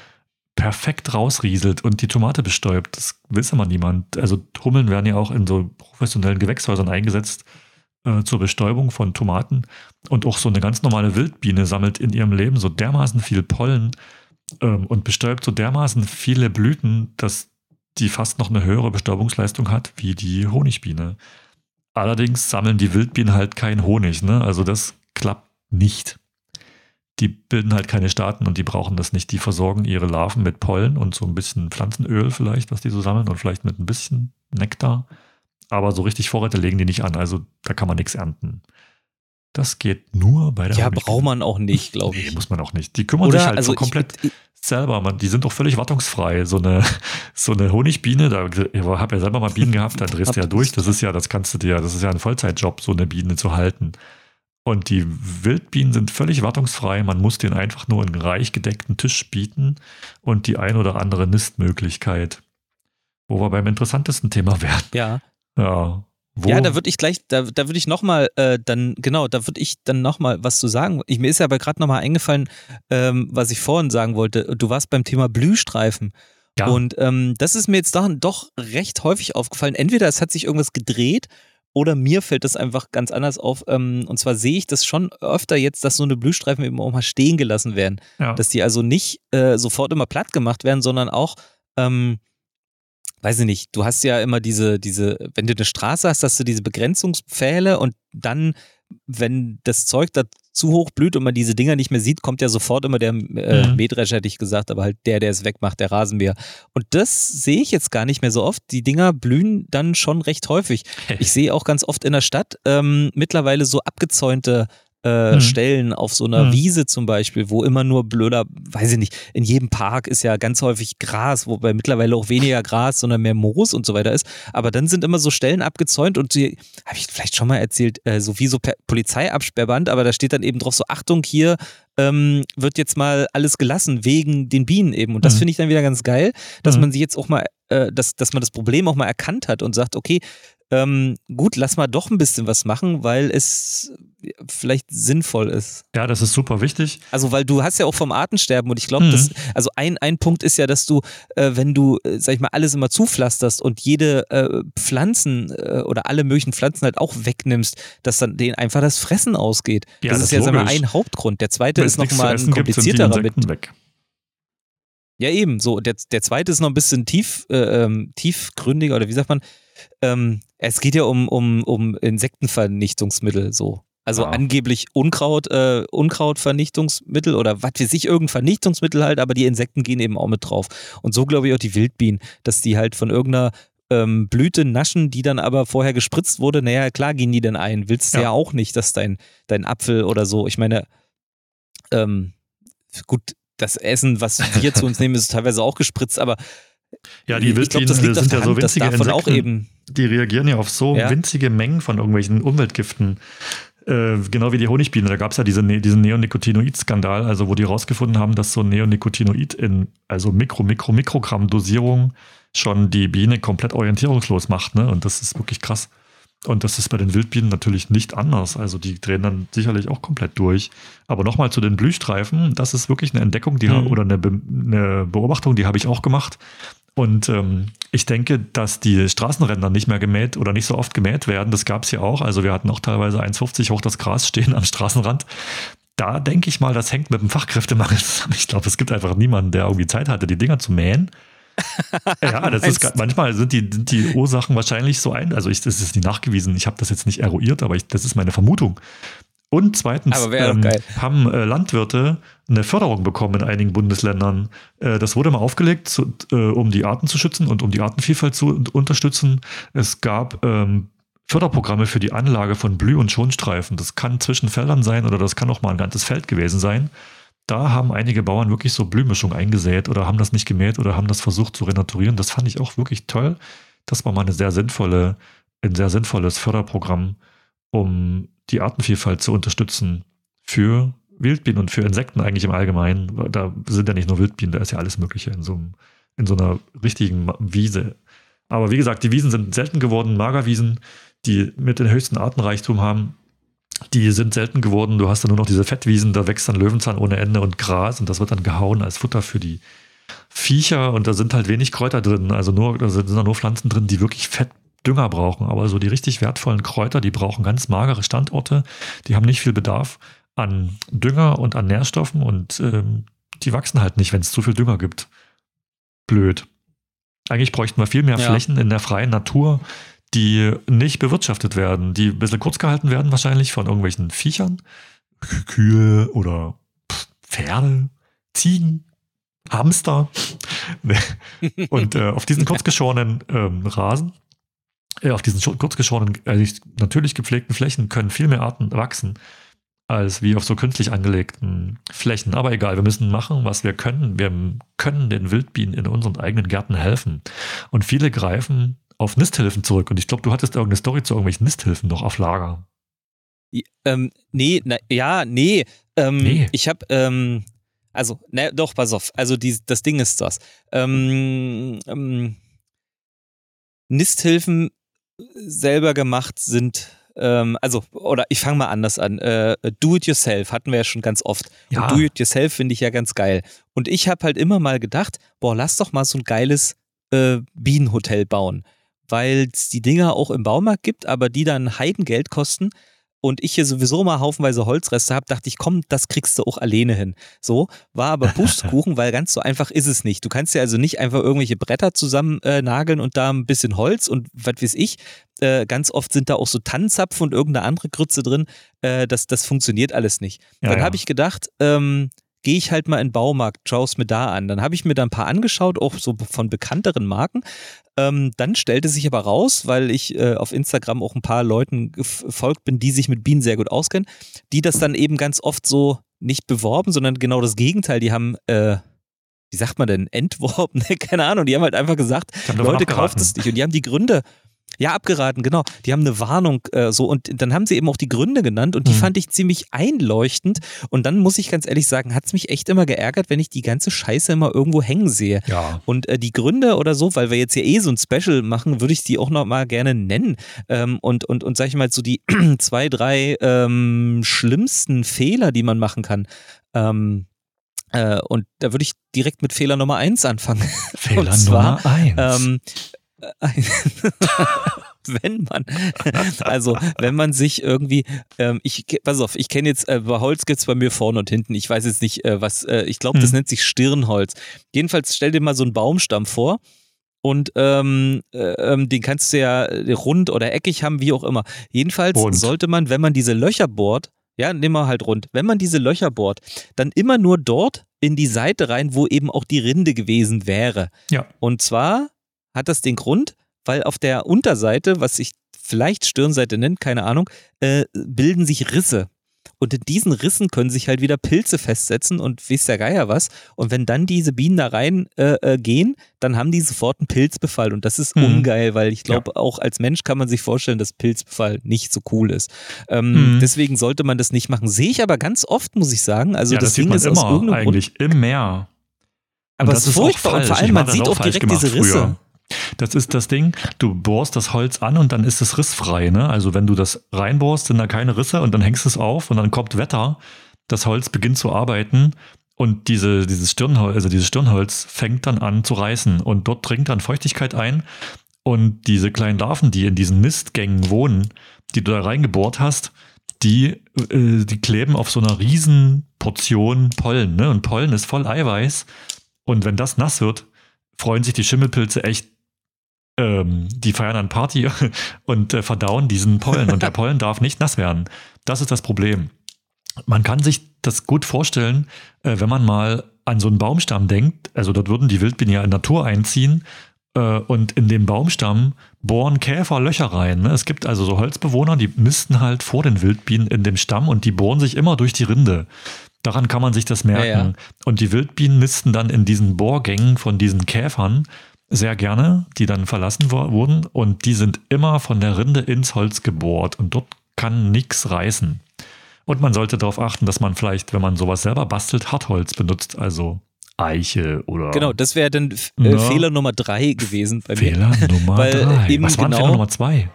perfekt rausrieselt und die Tomate bestäubt. Das weiß immer niemand. Also Hummeln werden ja auch in so professionellen Gewächshäusern eingesetzt äh, zur Bestäubung von Tomaten. Und auch so eine ganz normale Wildbiene sammelt in ihrem Leben so dermaßen viel Pollen ähm, und bestäubt so dermaßen viele Blüten, dass die fast noch eine höhere Bestäubungsleistung hat wie die Honigbiene. Allerdings sammeln die Wildbienen halt keinen Honig, ne? Also das klappt nicht. Die bilden halt keine Staaten und die brauchen das nicht. Die versorgen ihre Larven mit Pollen und so ein bisschen Pflanzenöl vielleicht, was die so sammeln und vielleicht mit ein bisschen Nektar. Aber so richtig Vorräte legen die nicht an, also da kann man nichts ernten. Das geht nur bei der Ja, Honig. Braucht man auch nicht, glaube ich. Nee, muss man auch nicht. Die kümmern Oder, sich halt also so komplett ich, ich, selber. Man, die sind doch völlig wartungsfrei. So eine, so eine Honigbiene, da ich habe ja selber mal Bienen gehabt, da drehst du ja durch. Das ist ja, das kannst du dir, das ist ja ein Vollzeitjob, so eine Biene zu halten. Und die Wildbienen sind völlig wartungsfrei. Man muss denen einfach nur einen reich gedeckten Tisch bieten und die ein oder andere Nistmöglichkeit. Wo wir beim interessantesten Thema wären. Ja. Ja. Wo? Ja, da würde ich gleich, da, da würde ich nochmal äh, dann, genau, da würde ich dann nochmal was zu sagen. Ich, mir ist ja aber gerade nochmal eingefallen, ähm, was ich vorhin sagen wollte. Du warst beim Thema Blühstreifen. Ja. Und ähm, das ist mir jetzt doch, doch recht häufig aufgefallen. Entweder es hat sich irgendwas gedreht, oder mir fällt das einfach ganz anders auf. Und zwar sehe ich das schon öfter jetzt, dass so eine Blühstreifen eben auch mal stehen gelassen werden. Ja. Dass die also nicht äh, sofort immer platt gemacht werden, sondern auch, ähm, weiß ich nicht, du hast ja immer diese, diese, wenn du eine Straße hast, hast du diese Begrenzungspfähle und dann, wenn das Zeug da zu hoch blüht und man diese Dinger nicht mehr sieht, kommt ja sofort immer der äh, mhm. Mähdrescher, hätte ich gesagt, aber halt der, der es wegmacht, der Rasenmäher. Und das sehe ich jetzt gar nicht mehr so oft. Die Dinger blühen dann schon recht häufig. Ich sehe auch ganz oft in der Stadt ähm, mittlerweile so abgezäunte Äh, mhm. Stellen auf so einer mhm. Wiese zum Beispiel, wo immer nur blöder, weiß ich nicht, in jedem Park ist ja ganz häufig Gras, wobei mittlerweile auch weniger Gras, sondern mehr Moos und so weiter ist, aber dann sind immer so Stellen abgezäunt und sie, habe ich vielleicht schon mal erzählt, äh, so wie so Polizeiabsperrband, aber da steht dann eben drauf so, Achtung, hier ähm, wird jetzt mal alles gelassen, wegen den Bienen eben, und das mhm. finde ich dann wieder ganz geil, dass mhm. man sie jetzt auch mal, äh, dass, dass man das Problem auch mal erkannt hat und sagt, okay, Ähm, gut, lass mal doch ein bisschen was machen, weil es vielleicht sinnvoll ist. Ja, das ist super wichtig. Also, weil du hast ja auch vom Artensterben, und ich glaube, mhm. also ein, ein Punkt ist ja, dass du, äh, wenn du, äh, sag ich mal, alles immer zupflasterst und jede äh, Pflanzen äh, oder alle möglichen Pflanzen halt auch wegnimmst, dass dann denen einfach das Fressen ausgeht. Ja, das, das ist ja, sag mal, ein Hauptgrund. Der zweite Wenn's ist nochmal ein komplizierterer mit. Weg. Ja, eben, so. Der, der zweite ist noch ein bisschen tief, äh, tiefgründiger, oder wie sagt man? Ähm, es geht ja um, um, um Insektenvernichtungsmittel, so. Also ah. angeblich Unkraut, äh, Unkrautvernichtungsmittel oder was weiß ich, irgendein Vernichtungsmittel halt, aber die Insekten gehen eben auch mit drauf. Und so glaube ich auch die Wildbienen, dass die halt von irgendeiner ähm, Blüte naschen, die dann aber vorher gespritzt wurde. Naja, klar gehen die dann ein. Willst du ja, ja auch nicht, dass dein, dein Apfel oder so, ich meine, ähm, gut, das Essen, was wir zu uns nehmen, ist teilweise auch gespritzt, aber ja, die Wildbienen sind ja so winzige Insekten, auch eben. Die reagieren ja auf so ja. winzige Mengen von irgendwelchen Umweltgiften. Äh, genau wie die Honigbienen, da gab es ja diese, diesen Neonicotinoid-Skandal, also wo die rausgefunden haben, dass so ein Neonicotinoid in also Mikro, Mikro, Mikrogramm-Dosierung schon die Biene komplett orientierungslos macht, ne? Und das ist wirklich krass. Und das ist bei den Wildbienen natürlich nicht anders. Also die drehen dann sicherlich auch komplett durch. Aber nochmal zu den Blühstreifen, das ist wirklich eine Entdeckung die, mhm. oder eine, Be- eine Beobachtung, die habe ich auch gemacht. Und ähm, ich denke, dass die Straßenränder nicht mehr gemäht oder nicht so oft gemäht werden. Das gab es ja auch. Also wir hatten auch teilweise eins Komma fünfzig hoch das Gras stehen am Straßenrand. Da denke ich mal, das hängt mit dem Fachkräftemangel zusammen. Ich glaube, es gibt einfach niemanden, der irgendwie Zeit hatte, die Dinger zu mähen. Ja, das ist gar, manchmal sind die, die Ursachen wahrscheinlich so ein. Also ich, das ist nicht nachgewiesen. Ich habe das jetzt nicht eruiert, aber ich, das ist meine Vermutung. Und zweitens ähm, haben äh, Landwirte eine Förderung bekommen in einigen Bundesländern. Äh, das wurde mal aufgelegt, zu, äh, um die Arten zu schützen und um die Artenvielfalt zu unterstützen. Es gab ähm, Förderprogramme für die Anlage von Blüh- und Schonstreifen. Das kann zwischen Feldern sein oder das kann auch mal ein ganzes Feld gewesen sein. Da haben einige Bauern wirklich so Blühmischung eingesät oder haben das nicht gemäht oder haben das versucht zu renaturieren. Das fand ich auch wirklich toll. Das war mal eine sehr sinnvolle, ein sehr sinnvolles Förderprogramm, um die Artenvielfalt zu unterstützen für Wildbienen und für Insekten eigentlich im Allgemeinen. Da sind ja nicht nur Wildbienen, da ist ja alles Mögliche in so, einem, in so einer richtigen Wiese. Aber wie gesagt, die Wiesen sind selten geworden, Magerwiesen, die mit den höchsten Artenreichtum haben, die sind selten geworden. Du hast dann nur noch diese Fettwiesen, da wächst dann Löwenzahn ohne Ende und Gras und das wird dann gehauen als Futter für die Viecher und da sind halt wenig Kräuter drin, also nur, da sind dann nur Pflanzen drin, die wirklich Fett Dünger brauchen, aber so die richtig wertvollen Kräuter, die brauchen ganz magere Standorte, die haben nicht viel Bedarf an Dünger und an Nährstoffen und ähm, die wachsen halt nicht, wenn es zu viel Dünger gibt. Blöd. Eigentlich bräuchten wir viel mehr ja. Flächen in der freien Natur, die nicht bewirtschaftet werden, die ein bisschen kurz gehalten werden wahrscheinlich von irgendwelchen Viechern, Kühe oder Pferde, Ziegen, Hamster und äh, auf diesen kurzgeschorenen ähm, Rasen auf diesen kurzgeschorenen, also natürlich gepflegten Flächen können viel mehr Arten wachsen, als wie auf so künstlich angelegten Flächen. Aber egal, wir müssen machen, was wir können. Wir können den Wildbienen in unseren eigenen Gärten helfen. Und viele greifen auf Nisthilfen zurück. Und ich glaube, du hattest irgendeine Story zu irgendwelchen Nisthilfen noch auf Lager. Ähm, nee, na, ja, nee. Ähm, nee. Ich habe... Ähm, also, ne, doch, pass auf. Also, die, das Ding ist das. Ähm, ähm, Nisthilfen selber gemacht sind, ähm, also, oder ich fange mal anders an. Äh, Do-it-yourself hatten wir ja schon ganz oft. Ja. Und Do-it-yourself finde ich ja ganz geil. Und ich habe halt immer mal gedacht, boah, lass doch mal so ein geiles äh, Bienenhotel bauen. Weil es die Dinger auch im Baumarkt gibt, aber die dann Heidengeld kosten. Und ich hier sowieso mal haufenweise Holzreste habe, dachte ich, komm, das kriegst du auch alleine hin. So, war aber Pustekuchen, weil ganz so einfach ist es nicht. Du kannst ja also nicht einfach irgendwelche Bretter zusammen äh, nageln und da ein bisschen Holz und was weiß ich. Äh, ganz oft sind da auch so Tannenzapfen und irgendeine andere Grütze drin. Äh, das, das funktioniert alles nicht. Ja, dann ja. habe ich gedacht, ähm, gehe ich halt mal in den Baumarkt, schaue es mir da an. Dann habe ich mir da ein paar angeschaut, auch so von bekannteren Marken. Ähm, dann stellte sich aber raus, weil ich äh, auf Instagram auch ein paar Leuten gefolgt bin, die sich mit Bienen sehr gut auskennen, die das dann eben ganz oft so nicht beworben, sondern genau das Gegenteil. Die haben, äh, wie sagt man denn, entworben? Keine Ahnung, die haben halt einfach gesagt, Leute, kauft es nicht. Und die haben die Gründe, ja, abgeraten, genau. Die haben eine Warnung äh, so und dann haben sie eben auch die Gründe genannt und die mhm. fand ich ziemlich einleuchtend. Und dann muss ich ganz ehrlich sagen, hat es mich echt immer geärgert, wenn ich die ganze Scheiße immer irgendwo hängen sehe. Ja. Und äh, die Gründe oder so, weil wir jetzt hier eh so ein Special machen, würde ich die auch nochmal gerne nennen. Ähm, und, und, und sag ich mal so die zwei, drei ähm, schlimmsten Fehler, die man machen kann. Ähm, äh, und da würde ich direkt mit Fehler Nummer eins anfangen. Fehler und zwar, Nummer eins. Ähm, wenn man, also wenn man sich irgendwie, ähm, ich, pass auf, ich kenne jetzt, äh, bei Holz gibt es bei mir vorne und hinten, ich weiß jetzt nicht, äh, was, äh, ich glaube, das hm. nennt sich Stirnholz. Jedenfalls stell dir mal so einen Baumstamm vor und ähm, äh, den kannst du ja rund oder eckig haben, wie auch immer. Jedenfalls und. sollte man, wenn man diese Löcher bohrt, ja, nimm mal halt rund, wenn man diese Löcher bohrt, dann immer nur dort in die Seite rein, wo eben auch die Rinde gewesen wäre. Ja. Und zwar hat das den Grund, weil auf der Unterseite, was ich vielleicht Stirnseite nennt, keine Ahnung, äh, bilden sich Risse. Und in diesen Rissen können sich halt wieder Pilze festsetzen und weiß der Geier was. Und wenn dann diese Bienen da rein äh, äh, gehen, dann haben die sofort einen Pilzbefall. Und das ist mhm. ungeil, weil ich glaube, ja. auch als Mensch kann man sich vorstellen, dass Pilzbefall nicht so cool ist. Ähm, mhm. Deswegen sollte man das nicht machen. Sehe ich aber ganz oft, muss ich sagen. Also ja, das, das Ding ist immer, aus irgendeinem eigentlich Grund, im Meer. Aber es ist furchtbar. Und vor allem, man sieht auch direkt diese Risse. Früher. Das ist das Ding, du bohrst das Holz an und dann ist es rissfrei, ne? Also wenn du das reinbohrst, sind da keine Risse und dann hängst es auf und dann kommt Wetter, das Holz beginnt zu arbeiten und diese, dieses, Stirnholz, also dieses Stirnholz fängt dann an zu reißen und dort dringt dann Feuchtigkeit ein und diese kleinen Larven, die in diesen Nistgängen wohnen, die du da reingebohrt hast, die, äh, die kleben auf so einer riesen Portion Pollen, ne? Und Pollen ist voll Eiweiß und wenn das nass wird, freuen sich die Schimmelpilze echt. Ähm, die feiern dann Party und äh, verdauen diesen Pollen. Und der Pollen darf nicht nass werden. Das ist das Problem. Man kann sich das gut vorstellen, äh, wenn man mal an so einen Baumstamm denkt. Also dort würden die Wildbienen ja in Natur einziehen. Äh, und in den Baumstamm bohren Käfer Löcher rein. Ne? Es gibt also so Holzbewohner, die nisten halt vor den Wildbienen in dem Stamm. Und die bohren sich immer durch die Rinde. Daran kann man sich das merken. Ja, ja. Und die Wildbienen nisten dann in diesen Bohrgängen von diesen Käfern sehr gerne, die dann verlassen wo- wurden und die sind immer von der Rinde ins Holz gebohrt und dort kann nichts reißen. Und man sollte darauf achten, dass man vielleicht, wenn man sowas selber bastelt, Hartholz benutzt, also Eiche oder... Genau, das wäre dann F- ne? Fehler Nummer drei gewesen bei Fehler mir. Fehler Nummer drei. Eben Was war genau Fehler Nummer zwei?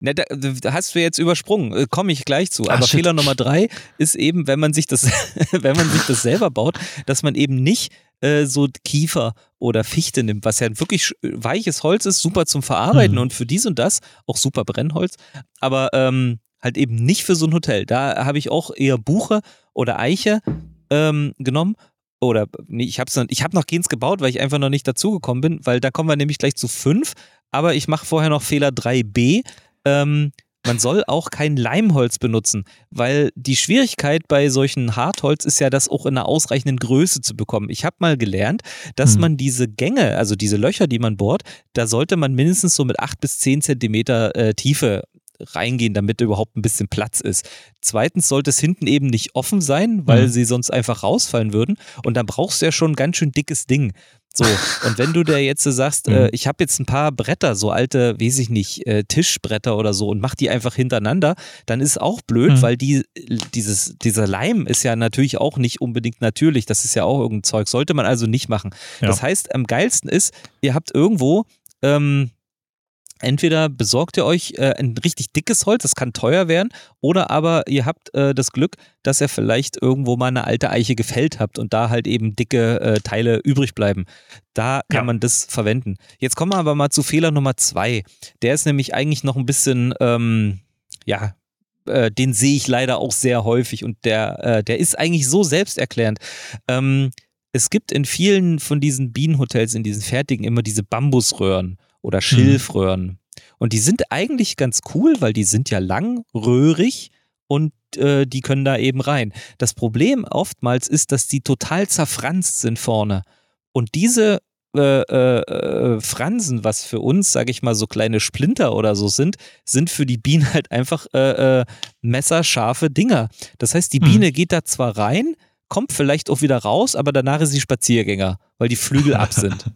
Na, da, da hast du jetzt übersprungen, komme ich gleich zu. Aber Ach, Fehler Nummer drei ist eben, wenn man sich das, wenn man sich das selber baut, dass man eben nicht äh, so Kiefer oder Fichte nimmt, was ja ein wirklich weiches Holz ist, super zum Verarbeiten mhm. und für dies und das, auch super Brennholz, aber ähm, halt eben nicht für so ein Hotel. Da habe ich auch eher Buche oder Eiche ähm, genommen. Oder nee, ich habe noch, hab noch keins gebaut, weil ich einfach noch nicht dazugekommen bin, weil da kommen wir nämlich gleich zu fünf, aber ich mache vorher noch Fehler drei b. Ähm, man soll auch kein Leimholz benutzen, weil die Schwierigkeit bei solchen Hartholz ist ja, das auch in einer ausreichenden Größe zu bekommen. Ich habe mal gelernt, dass hm. man diese Gänge, also diese Löcher, die man bohrt, da sollte man mindestens so mit acht bis zehn Zentimeter äh, Tiefe reingehen, damit überhaupt ein bisschen Platz ist. Zweitens sollte es hinten eben nicht offen sein, weil hm. sie sonst einfach rausfallen würden und dann brauchst du ja schon ein ganz schön dickes Ding. So, und wenn du da jetzt so sagst, äh, ich habe jetzt ein paar Bretter, so alte, weiß ich nicht, äh, Tischbretter oder so und mach die einfach hintereinander, dann ist auch blöd, mhm. weil die, dieses, dieser Leim ist ja natürlich auch nicht unbedingt natürlich, das ist ja auch irgendein Zeug, sollte man also nicht machen. Ja. Das heißt, am geilsten ist, ihr habt irgendwo, ähm, entweder besorgt ihr euch äh, ein richtig dickes Holz, das kann teuer werden, oder aber ihr habt äh, das Glück, dass ihr vielleicht irgendwo mal eine alte Eiche gefällt habt und da halt eben dicke äh, Teile übrig bleiben. Da kann ja. man das verwenden. Jetzt kommen wir aber mal zu Fehler Nummer zwei. Der ist nämlich eigentlich noch ein bisschen, ähm, ja, äh, den sehe ich leider auch sehr häufig und der, äh, der ist eigentlich so selbsterklärend. Ähm, es gibt in vielen von diesen Bienenhotels, in diesen fertigen, immer diese Bambusröhren. Oder Schilfröhren. Mhm. Und die sind eigentlich ganz cool, weil die sind ja langröhrig und äh, die können da eben rein. Das Problem oftmals ist, dass die total zerfranst sind vorne. Und diese äh, äh, Fransen, was für uns, sage ich mal, so kleine Splinter oder so sind, sind für die Bienen halt einfach äh, äh, messerscharfe Dinger. Das heißt, die Biene hm. geht da zwar rein, kommt vielleicht auch wieder raus, aber danach ist sie Spaziergänger, weil die Flügel ab sind.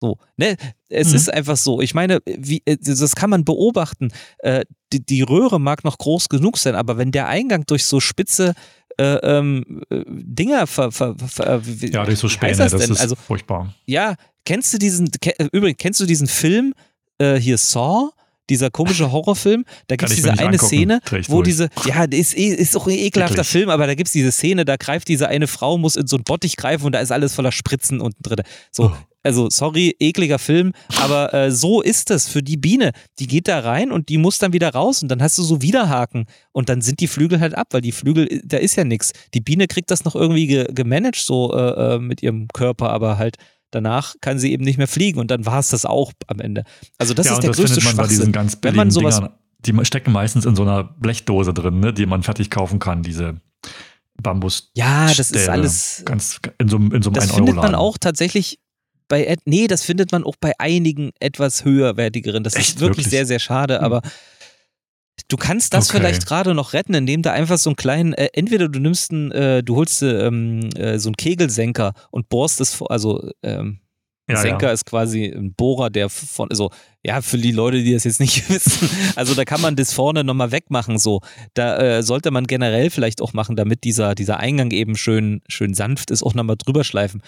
So, ne? Es mhm. ist einfach so. Ich meine, wie, das kann man beobachten. Äh, die, die Röhre mag noch groß genug sein, aber wenn der Eingang durch so spitze äh, ähm, Dinger ver, ver, ver, wie, ja, durch so Späne, das, das ist also furchtbar. Ja, kennst du diesen, ke- übrigens, kennst du diesen Film äh, hier Saw? Dieser komische Horrorfilm, da gibt es diese eine angucken. Szene, wo durch. diese, ja, ist, ist auch ein ekelhafter Eklig. Film, aber da gibt es diese Szene, da greift diese eine Frau, muss in so einen Bottich greifen und da ist alles voller Spritzen unten drin. So, oh. Also sorry, ekliger Film, aber äh, so ist es für die Biene. Die geht da rein und die muss dann wieder raus und dann hast du so Widerhaken und dann sind die Flügel halt ab, weil die Flügel, da ist ja nichts. Die Biene kriegt das noch irgendwie ge- gemanagt so äh, mit ihrem Körper, aber halt danach kann sie eben nicht mehr fliegen und dann war es das auch am Ende. Also das ja, ist der das größte man Schwachsinn. Bei diesen ganz Wenn man sowas Dingern, die stecken meistens in so einer Blechdose drin, ne, die man fertig kaufen kann, diese Bambus. Ja, das Stäbe. Ist alles ganz in so, in so einem ein Euro Laden. Das findet man auch tatsächlich bei nee, das findet man auch bei einigen etwas höherwertigeren. Das Echt, ist wirklich, wirklich sehr, sehr schade, hm. aber du kannst das okay. vielleicht gerade noch retten, indem du einfach so einen kleinen, äh, entweder du nimmst einen, äh, du holst ähm, äh, so einen Kegelsenker und bohrst es, also ähm, ja, Senker ja. ist quasi ein Bohrer, der von, also ja, für die Leute, die das jetzt nicht wissen, also da kann man das vorne nochmal wegmachen, so. Da äh, sollte man generell vielleicht auch machen, damit dieser, dieser Eingang eben schön, schön sanft ist, auch nochmal drüber schleifen.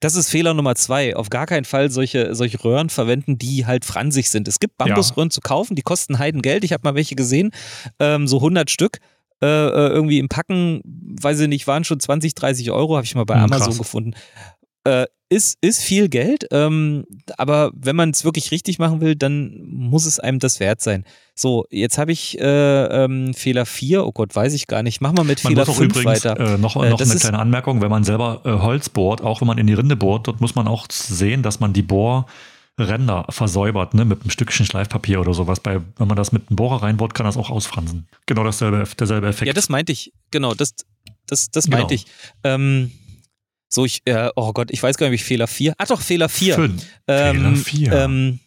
Das ist Fehler Nummer zwei. Auf gar keinen Fall solche, solche Röhren verwenden, die halt fransig sind. Es gibt Bambusröhren ja. zu kaufen, die kosten Heidengeld. Ich habe mal welche gesehen, ähm, so hundert Stück. Äh, irgendwie im Packen, weiß ich nicht, waren schon zwanzig, dreißig Euro, habe ich mal bei hm, Amazon krass. gefunden. Äh, ist, ist viel Geld, ähm, aber wenn man es wirklich richtig machen will, dann muss es einem das wert sein. So, jetzt habe ich äh, ähm, Fehler vier, oh Gott, weiß ich gar nicht. Machen wir mit man Fehler fünf übrigens, weiter. Äh, noch noch äh, eine kleine Anmerkung, wenn man selber äh, Holz bohrt, auch wenn man in die Rinde bohrt, dort muss man auch sehen, dass man die Bohrränder versäubert, ne, mit einem Stückchen Schleifpapier oder sowas. Bei, wenn man das mit einem Bohrer reinbohrt, kann das auch ausfransen. Genau dasselbe, derselbe Effekt. Ja, das meinte ich, genau, das, das, das meinte genau. ich. Ähm, So, ich, äh, oh Gott, ich weiß gar nicht, Fehler vier. Ach doch, Fehler vier. Fünf. Ähm, Fehler vier. Ähm,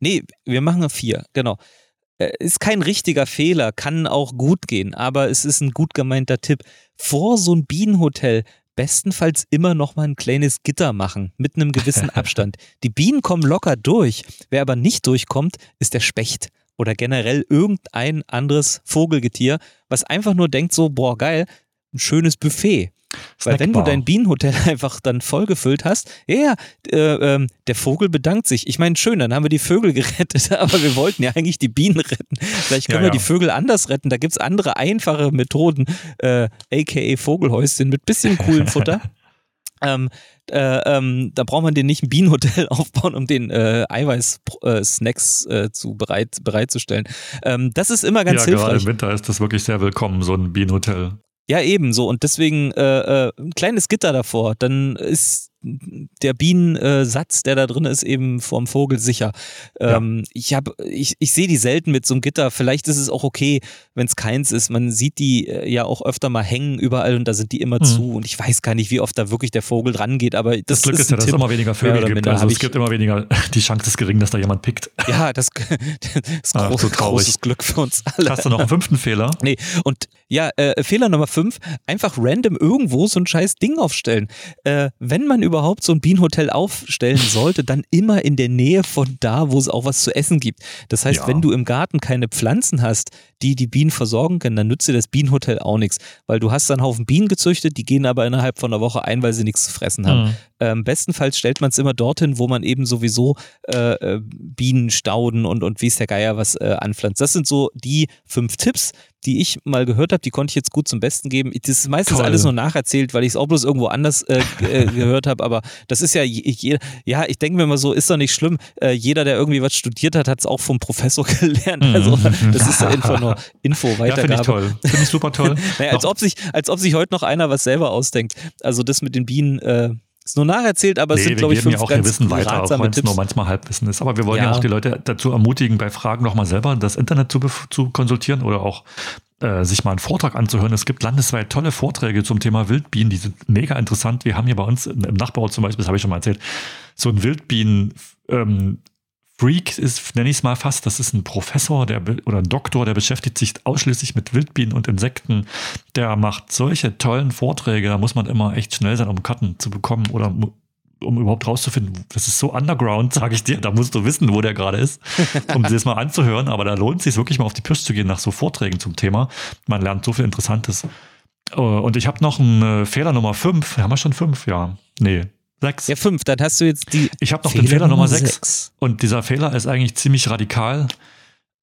nee, wir machen vier, genau. Äh, ist kein richtiger Fehler, kann auch gut gehen, aber es ist ein gut gemeinter Tipp. Vor so ein Bienenhotel bestenfalls immer noch mal ein kleines Gitter machen, mit einem gewissen Abstand. Die Bienen kommen locker durch. Wer aber nicht durchkommt, ist der Specht oder generell irgendein anderes Vogelgetier, was einfach nur denkt so, boah, geil, ein schönes Buffet. Weil wenn du dein Bienenhotel einfach dann vollgefüllt hast, ja, äh, ähm, der Vogel bedankt sich. Ich meine, schön, dann haben wir die Vögel gerettet, aber wir wollten ja eigentlich die Bienen retten. Vielleicht können ja, wir ja. die Vögel anders retten. Da gibt es andere, einfache Methoden, äh, a k a. Vogelhäuschen mit bisschen coolem Futter. ähm, äh, ähm, da braucht man den nicht ein Bienenhotel aufbauen, um den äh, Eiweiß-Snacks äh, zu bereit, bereitzustellen. Ähm, das ist immer ganz ja, hilfreich. Ja, gerade im Winter ist das wirklich sehr willkommen, so ein Bienenhotel. Ja, eben so. Und deswegen äh, äh, ein kleines Gitter davor. Dann ist der Bienensatz, der da drin ist, eben vorm Vogel sicher. Ähm, ja. Ich habe, ich, ich sehe die selten mit so einem Gitter. Vielleicht ist es auch okay, wenn es keins ist. Man sieht die äh, ja auch öfter mal hängen überall und da sind die immer mhm. zu. Und ich weiß gar nicht, wie oft da wirklich der Vogel rangeht. Aber das, das Glück ist, ist ja, dass es immer weniger Vögel gibt. Minder, also es ich, gibt immer weniger, die Chance ist gering, dass da jemand pickt. Ja, das, das ist groß, so großes Glück für uns alle. Hast du noch einen fünften Fehler? Nee, und ja, äh, Fehler Nummer fünf, einfach random irgendwo so ein scheiß Ding aufstellen. Äh, wenn man überhaupt so ein Bienenhotel aufstellen sollte, dann immer in der Nähe von da, wo es auch was zu essen gibt. Das heißt, ja. wenn du im Garten keine Pflanzen hast, die die Bienen versorgen können, dann nützt dir das Bienenhotel auch nichts, weil du hast dann einen Haufen Bienen gezüchtet, die gehen aber innerhalb von einer Woche ein, weil sie nichts zu fressen haben. Mhm. Ähm, bestenfalls stellt man es immer dorthin, wo man eben sowieso äh, Bienenstauden und, und wie es der Geier was äh, anpflanzt. Das sind so die fünf Tipps, die ich mal gehört habe, die konnte ich jetzt gut zum Besten geben. Das ist meistens Toll. alles nur nacherzählt, weil ich es auch bloß irgendwo anders äh, g- gehört habe, aber das ist ja, je, ja, ich denke mir mal so, ist doch nicht schlimm. Äh, jeder, der irgendwie was studiert hat, hat es auch vom Professor gelernt. Also das ist ja einfach nur Info-Weitergabe. Ja, finde ich toll. Finde ich super toll. Naja, als ob sich, als ob sich heute noch einer was selber ausdenkt. Also das mit den Bienen, äh, Ist nur nacherzählt, aber es nee, sind, glaube ich, fünf ja auch ganz Wissen weiter, ratsame auch Tipps. Nur manchmal Halbwissen ist. Aber wir wollen ja, ja auch die Leute dazu ermutigen, bei Fragen nochmal selber das Internet zu, zu konsultieren oder auch äh, sich mal einen Vortrag anzuhören. Es gibt landesweit tolle Vorträge zum Thema Wildbienen, die sind mega interessant. Wir haben hier bei uns im Nachbarort zum Beispiel, das habe ich schon mal erzählt, so ein Wildbienen- ähm, Freak ist, nenne ich es mal fast, das ist ein Professor der, oder ein Doktor, der beschäftigt sich ausschließlich mit Wildbienen und Insekten. Der macht solche tollen Vorträge, da muss man immer echt schnell sein, um Karten zu bekommen oder um überhaupt rauszufinden. Das ist so underground, sage ich dir, da musst du wissen, wo der gerade ist, um das mal anzuhören. Aber da lohnt es sich wirklich mal auf die Pirsch zu gehen nach so Vorträgen zum Thema. Man lernt so viel Interessantes. Und ich habe noch einen Fehler Nummer fünf. Haben wir schon fünf? Ja, nee. Sechs. Ja, fünf, dann hast du jetzt die. Ich habe noch Fehler den Fehler Nummer sechs. Und dieser Fehler ist eigentlich ziemlich radikal.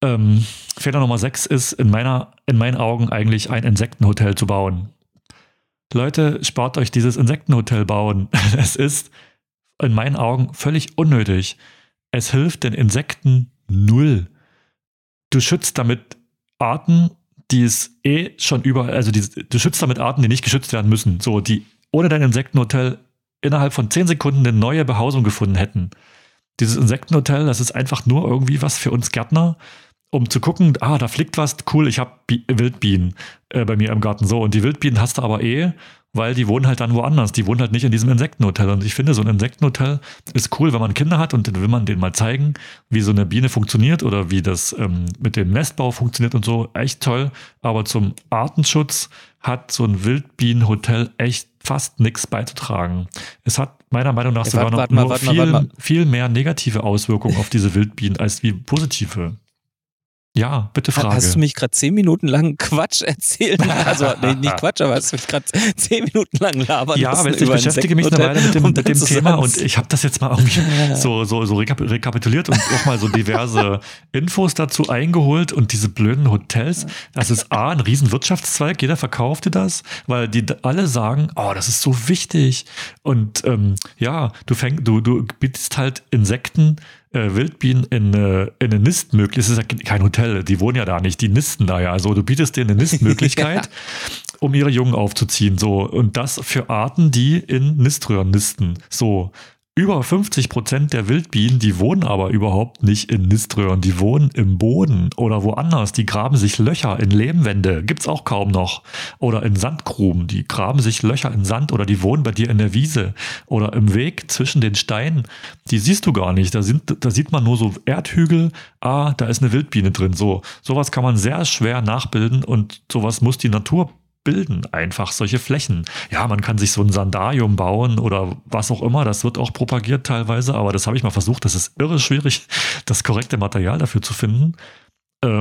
Ähm, Fehler Nummer sechs ist in, meiner, in meinen Augen eigentlich ein Insektenhotel zu bauen. Leute, spart euch dieses Insektenhotel bauen. Es ist in meinen Augen völlig unnötig. Es hilft den Insekten null. Du schützt damit Arten, die es eh schon überall, also die, du schützt damit Arten, die nicht geschützt werden müssen. So, die ohne dein Insektenhotel innerhalb von zehn Sekunden eine neue Behausung gefunden hätten. Dieses Insektenhotel, das ist einfach nur irgendwie was für uns Gärtner, um zu gucken, ah, da fliegt was, cool, ich habe Bi- Wildbienen äh, bei mir im Garten. So, und die Wildbienen hast du aber eh, weil die wohnen halt dann woanders. Die wohnen halt nicht in diesem Insektenhotel. Und ich finde, so ein Insektenhotel ist cool, wenn man Kinder hat und dann will man denen mal zeigen, wie so eine Biene funktioniert oder wie das ähm, mit dem Nestbau funktioniert und so. Echt toll. Aber zum Artenschutz hat so ein Wildbienenhotel echt fast nichts beizutragen. Es hat meiner Meinung nach ja, sogar wart, noch wart, nur wart, viel, wart, viel mehr negative Auswirkungen auf diese Wildbienen als wie positive. Ja, bitte Frage. Hast du mich gerade zehn Minuten lang Quatsch erzählen? Also nee, nicht Quatsch, aber hast du mich gerade zehn Minuten lang labern ja, lassen? Ja, ich beschäftige mich dabei mit dem, mit dem Thema und ich habe das jetzt mal irgendwie so, so, so rekapituliert und auch mal so diverse Infos dazu eingeholt und diese blöden Hotels. Das ist A, ein riesen Wirtschaftszweig, jeder verkaufte das, weil die alle sagen, oh, das ist so wichtig. Und ähm, ja, du, fäng, du, du bietest halt Insekten, Äh, Wildbienen in, äh, in eine Nistmöglichkeit, es ist ja kein Hotel, die wohnen ja da nicht, die nisten da ja, also du bietest denen eine Nistmöglichkeit, ja, um ihre Jungen aufzuziehen, so, und das für Arten, die in Niströhren nisten, so, über fünfzig Prozent der Wildbienen, die wohnen aber überhaupt nicht in Niströhren, die wohnen im Boden oder woanders, die graben sich Löcher in Lehmwände, gibt's auch kaum noch, oder in Sandgruben, die graben sich Löcher in Sand oder die wohnen bei dir in der Wiese oder im Weg zwischen den Steinen, die siehst du gar nicht, da sind, da sieht man nur so Erdhügel, ah, da ist eine Wildbiene drin, so, sowas kann man sehr schwer nachbilden und sowas muss die Natur bilden, einfach solche Flächen. Ja, man kann sich so ein Sandarium bauen oder was auch immer, das wird auch propagiert teilweise, aber das habe ich mal versucht, das ist irre schwierig, das korrekte Material dafür zu finden.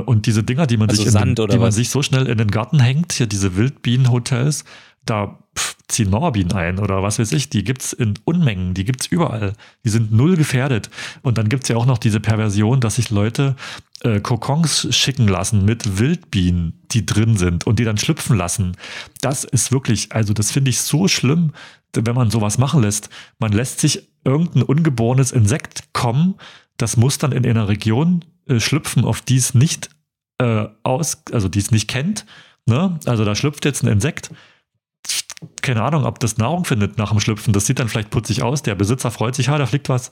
Und diese Dinger, die man, also sich, Sand, in den, die man sich so schnell in den Garten hängt, hier diese Wildbienenhotels, da pff, ziehen Mauerbienen ein oder was weiß ich, die gibt's in Unmengen, die gibt's überall, die sind null gefährdet. Und dann gibt's ja auch noch diese Perversion, dass sich Leute äh, Kokons schicken lassen mit Wildbienen, die drin sind und die dann schlüpfen lassen. Das ist wirklich, also das finde ich so schlimm, wenn man sowas machen lässt. Man lässt sich irgendein ungeborenes Insekt kommen, das muss dann in einer Region äh, schlüpfen, auf die es nicht äh, aus, also die es nicht kennt, ne? Also da schlüpft jetzt ein Insekt, keine Ahnung, ob das Nahrung findet nach dem Schlüpfen. Das sieht dann vielleicht putzig aus. Der Besitzer freut sich, ha, da fliegt was.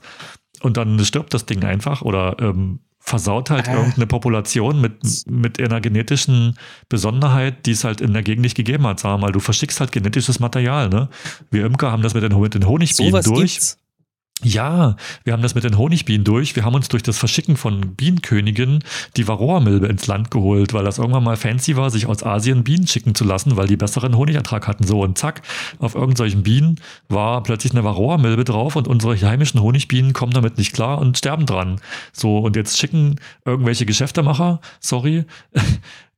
Und dann stirbt das Ding einfach oder ähm, versaut halt äh. irgendeine Population mit, mit einer genetischen Besonderheit, die es halt in der Gegend nicht gegeben hat. Sag mal, du verschickst halt genetisches Material, ne? Wir Imker haben das mit den, mit den Honigbienen so durch. Gibt's? Ja, wir haben das mit den Honigbienen durch. Wir haben uns durch das Verschicken von Bienenköniginnen die Varroa-Milbe ins Land geholt, weil das irgendwann mal fancy war, sich aus Asien Bienen schicken zu lassen, weil die besseren Honigertrag hatten. So, und zack, auf irgendwelchen Bienen war plötzlich eine Varroa-Milbe drauf und unsere heimischen Honigbienen kommen damit nicht klar und sterben dran. So, und jetzt schicken irgendwelche Geschäftemacher, sorry,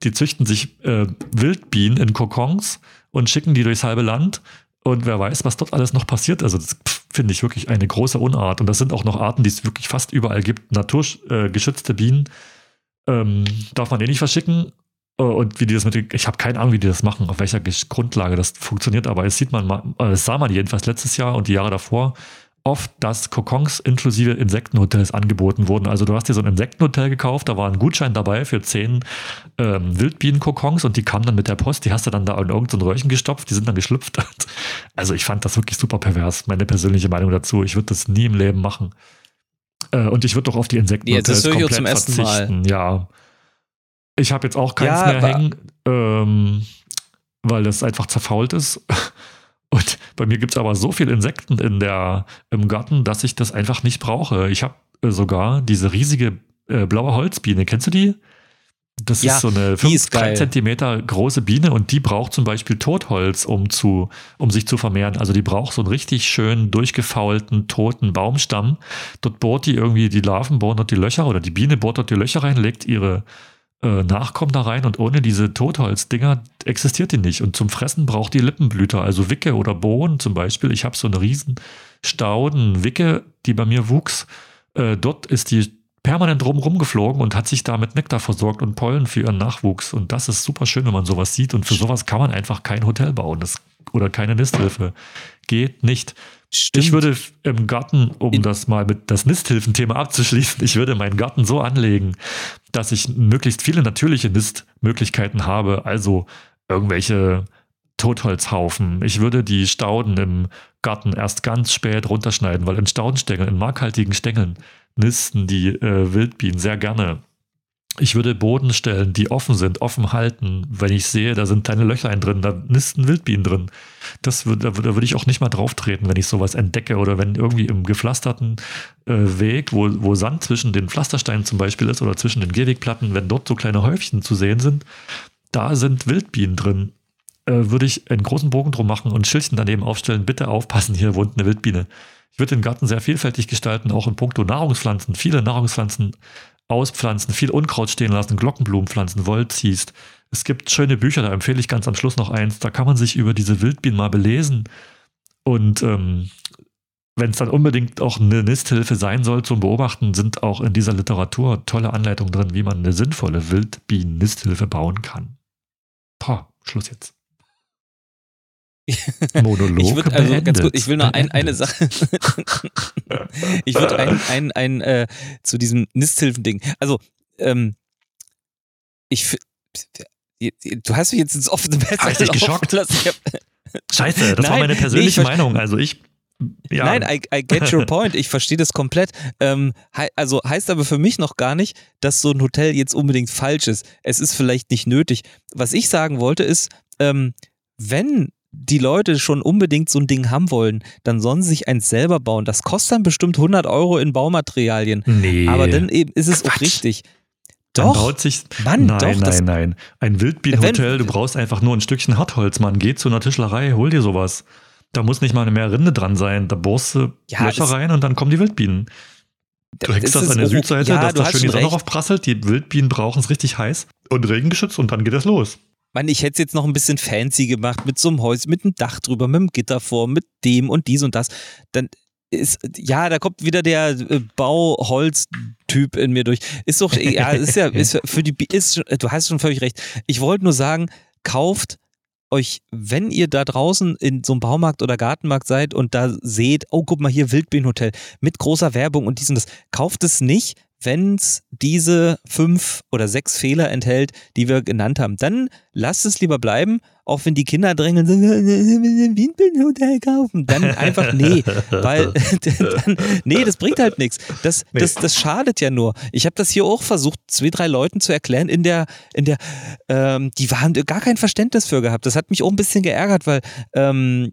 die züchten sich äh, Wildbienen in Kokons und schicken die durchs halbe Land. Und wer weiß, was dort alles noch passiert. Also das finde ich wirklich eine große Unart. Und das sind auch noch Arten, die es wirklich fast überall gibt. Naturgeschützte äh, Bienen ähm, darf man eh nicht verschicken. Äh, und wie die das mit, ich habe keine Ahnung, wie die das machen, auf welcher Grundlage das funktioniert. Aber es sieht man mal, das sah man jedenfalls letztes Jahr und die Jahre davor oft, dass Kokons inklusive Insektenhotels angeboten wurden. Also du hast dir so ein Insektenhotel gekauft, da war ein Gutschein dabei für zehn ähm, Wildbienen-Kokons und die kamen dann mit der Post, die hast du dann da in irgendein Röhrchen gestopft, die sind dann geschlüpft. Also ich fand das wirklich super pervers, meine persönliche Meinung dazu. Ich würde das nie im Leben machen. Äh, und ich würde doch auf die Insektenhotels ja, komplett zum ersten verzichten. Mal. Ja. Ich habe jetzt auch keins ja, mehr hängen, ähm, weil das einfach zerfault ist. Und bei mir gibt es aber so viele Insekten in der, im Garten, dass ich das einfach nicht brauche. Ich habe äh, sogar diese riesige äh, blaue Holzbiene. Kennst du die? Das ja, ist so eine fünf Zentimeter große Biene und die braucht zum Beispiel Totholz, um, zu, um sich zu vermehren. Also die braucht so einen richtig schönen, durchgefaulten, toten Baumstamm. Dort bohrt die irgendwie, die Larven bohren dort die Löcher oder die Biene bohrt dort die Löcher rein, legt ihre Nachkommen da rein und ohne diese Totholzdinger existiert die nicht. Und zum Fressen braucht die Lippenblüter, also Wicke oder Bohnen zum Beispiel. Ich habe so eine riesen Stauden-Wicke, die bei mir wuchs. Äh, dort ist die permanent drum rumgeflogen und hat sich da mit Nektar versorgt und Pollen für ihren Nachwuchs. Und das ist super schön, wenn man sowas sieht. Und für sowas kann man einfach kein Hotel bauen das, oder keine Nisthilfe. Geht nicht. Stimmt. Ich würde im Garten, um In- das mal mit das Nisthilfen-Thema abzuschließen, ich würde meinen Garten so anlegen, dass ich möglichst viele natürliche Nistmöglichkeiten habe, also irgendwelche Totholzhaufen. Ich würde die Stauden im Garten erst ganz spät runterschneiden, weil in Staudenstängeln, in markhaltigen Stängeln nisten die äh, Wildbienen sehr gerne. Ich würde Bodenstellen, die offen sind, offen halten. Wenn ich sehe, da sind kleine Löchlein drin, da nisten Wildbienen drin. Das würd, da würde ich auch nicht mal drauf treten, wenn ich sowas entdecke. Oder wenn irgendwie im gepflasterten äh, Weg, wo, wo Sand zwischen den Pflastersteinen zum Beispiel ist oder zwischen den Gehwegplatten, wenn dort so kleine Häufchen zu sehen sind, da sind Wildbienen drin. Äh, würde ich einen großen Bogen drum machen und Schildchen daneben aufstellen. Bitte aufpassen, hier wohnt eine Wildbiene. Ich würde den Garten sehr vielfältig gestalten, auch in puncto Nahrungspflanzen. Viele Nahrungspflanzen auspflanzen, viel Unkraut stehen lassen, Glockenblumen pflanzen, Wollziest. Es gibt schöne Bücher, da empfehle ich ganz am Schluss noch eins. Da kann man sich über diese Wildbienen mal belesen. Und ähm, wenn es dann unbedingt auch eine Nisthilfe sein soll zum Beobachten, sind auch in dieser Literatur tolle Anleitungen drin, wie man eine sinnvolle Wildbienen-Nisthilfe bauen kann. Pah, Schluss jetzt. Monolog. Ich würde also ganz gut, ich will noch ein, eine Sache. Ich würde ein, ein, ein äh, zu diesem Nisthilfen-Ding. Also, ähm, ich. Du hast mich jetzt ins offene Messer richtig geschockt. Lassen. Hab, Scheiße, das nein, war meine persönliche nee, Meinung. Also, ich. Ja. Nein, I, I get your point. Ich verstehe das komplett. Ähm, he, also, heißt aber für mich noch gar nicht, dass so ein Hotel jetzt unbedingt falsch ist. Es ist vielleicht nicht nötig. Was ich sagen wollte, ist, ähm, wenn die Leute schon unbedingt so ein Ding haben wollen, dann sollen sie sich eins selber bauen. Das kostet dann bestimmt hundert Euro in Baumaterialien. Nee. Aber dann eben ist es Quatsch. Auch richtig. Doch. Man baut sich, Mann, nein, doch, nein, das, nein. Ein Wildbienenhotel, du brauchst einfach nur ein Stückchen Hartholz, Mann. Geh zu einer Tischlerei, hol dir sowas. Da muss nicht mal mehr Rinde dran sein. Da bohrst du ja, Löcher rein und dann kommen die Wildbienen. Du hängst das an der Südseite, ja, dass da schön die Sonne drauf prasselt. Die Wildbienen brauchen es richtig heiß und regengeschützt und dann geht das los. Mann, ich hätte es jetzt noch ein bisschen fancy gemacht mit so einem Häuschen, mit einem Dach drüber, mit einem Gitter vor, mit dem und dies und das. Dann ist, ja, da kommt wieder der Bauholz-Typ in mir durch. Ist doch, ja, ist ja, ist für die, ist, du hast schon völlig recht. Ich wollte nur sagen, kauft euch, wenn ihr da draußen in so einem Baumarkt oder Gartenmarkt seid und da seht, oh, guck mal hier, Wildbienenhotel mit großer Werbung und dies und das. Kauft es nicht, wenn es diese fünf oder sechs Fehler enthält, die wir genannt haben, dann lasst es lieber bleiben, auch wenn die Kinder drängeln, so, Windbildhotel kaufen, dann einfach nee, weil dann, nee, das bringt halt nichts. Das, nee. das, das schadet ja nur. Ich habe das hier auch versucht, zwei, drei Leuten zu erklären, in der, in der, ähm, die haben gar kein Verständnis für gehabt. Das hat mich auch ein bisschen geärgert, weil ähm,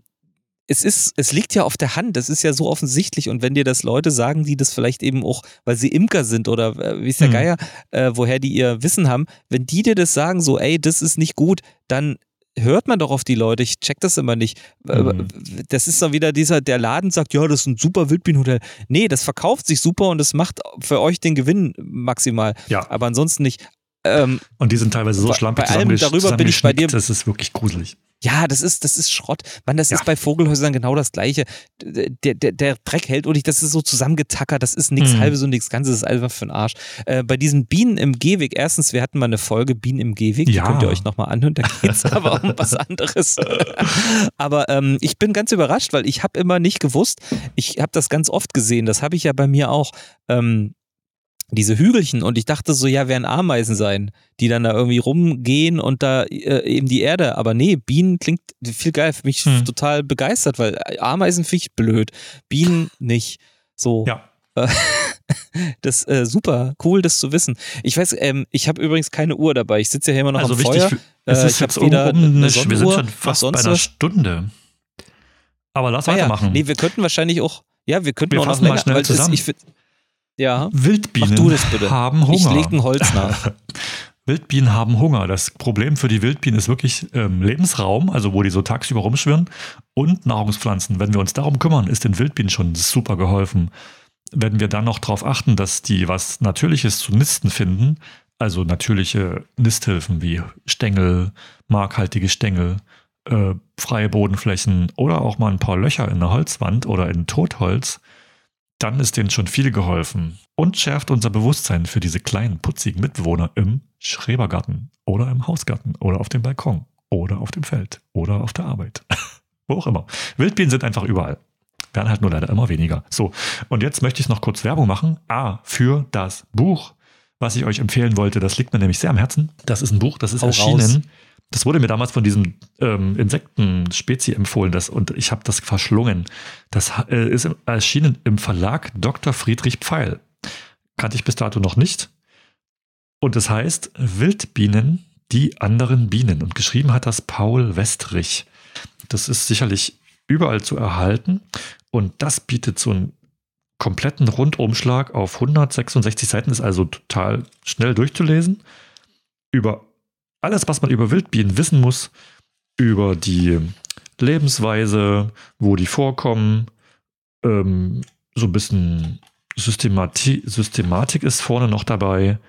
Es ist, es liegt ja auf der Hand, das ist ja so offensichtlich und wenn dir das Leute sagen, die das vielleicht eben auch, weil sie Imker sind oder äh, wie ist der mhm. Geier, äh, woher die ihr Wissen haben, wenn die dir das sagen, so ey, das ist nicht gut, dann hört man doch auf die Leute, ich check das immer nicht. Mhm. Das ist doch wieder dieser, der Laden sagt, ja, das ist ein super Wildbienenhotel. Nee, das verkauft sich super und das macht für euch den Gewinn maximal, ja. Aber ansonsten nicht. Ähm, und die sind teilweise so schlampig zusammengeschnitten, das ist wirklich gruselig. Ja, das ist, das ist Schrott. Mann, das ja. ist bei Vogelhäusern genau das Gleiche. Der, der, der Dreck hält und ich, das ist so zusammengetackert, das ist nichts mhm. halbes und nichts Ganzes, das ist einfach für den Arsch. Äh, bei diesen Bienen im Gehweg, erstens, wir hatten mal eine Folge Bienen im Gehweg, ja. die könnt ihr euch nochmal anhören, da geht es aber um was anderes. Aber ähm, ich bin ganz überrascht, weil ich habe immer nicht gewusst, ich habe das ganz oft gesehen, das habe ich ja bei mir auch, ähm, diese Hügelchen, und ich dachte so, ja, werden Ameisen sein, die dann da irgendwie rumgehen und da äh, eben die Erde, aber nee, Bienen klingt viel geil, für mich hm. total begeistert, weil Ameisen finde ich blöd, Bienen nicht, so. Ja. Das ist äh, super, cool, das zu wissen. Ich weiß, ähm, ich habe übrigens keine Uhr dabei, ich sitze ja hier immer noch also am Feuer. Für, es äh, ist ich jetzt um eine, eine wir sind schon fast bei einer Stunde. Aber lass ah, weitermachen. Ja. Nee, wir könnten wahrscheinlich auch, ja, wir könnten wir auch noch länger, weil das, ich finde, ja. Wildbienen du das bitte. haben Hunger. Ich lege ein Holz nach. Wildbienen haben Hunger. Das Problem für die Wildbienen ist wirklich ähm, Lebensraum, also wo die so tagsüber rumschwirren, und Nahrungspflanzen. Wenn wir uns darum kümmern, ist den Wildbienen schon super geholfen. Wenn wir dann noch darauf achten, dass die was Natürliches zu nisten finden, also natürliche Nisthilfen wie Stängel, markhaltige Stängel, äh, freie Bodenflächen oder auch mal ein paar Löcher in der Holzwand oder in Totholz, dann ist denen schon viel geholfen und schärft unser Bewusstsein für diese kleinen, putzigen Mitbewohner im Schrebergarten oder im Hausgarten oder auf dem Balkon oder auf dem Feld oder auf der Arbeit. Wo auch immer. Wildbienen sind einfach überall. Werden halt nur leider immer weniger. So, und jetzt möchte ich noch kurz Werbung machen. A, für das Buch, was ich euch empfehlen wollte. Das liegt mir nämlich sehr am Herzen. Das ist ein Buch, das ist erschienen. Das wurde mir damals von diesem ähm, Insektenspezi empfohlen, das, und ich habe das verschlungen. Das äh, ist erschienen im Verlag Doktor Friedrich Pfeil. Kannte ich bis dato noch nicht. Und das heißt Wildbienen, die anderen Bienen. Und geschrieben hat das Paul Westrich. Das ist sicherlich überall zu erhalten. Und das bietet so einen kompletten Rundumschlag auf hundertsechsundsechzig Seiten. Ist also total schnell durchzulesen. Über alles, was man über Wildbienen wissen muss, über die Lebensweise, wo die vorkommen, ähm, so ein bisschen Systemati- Systematik ist vorne noch dabei,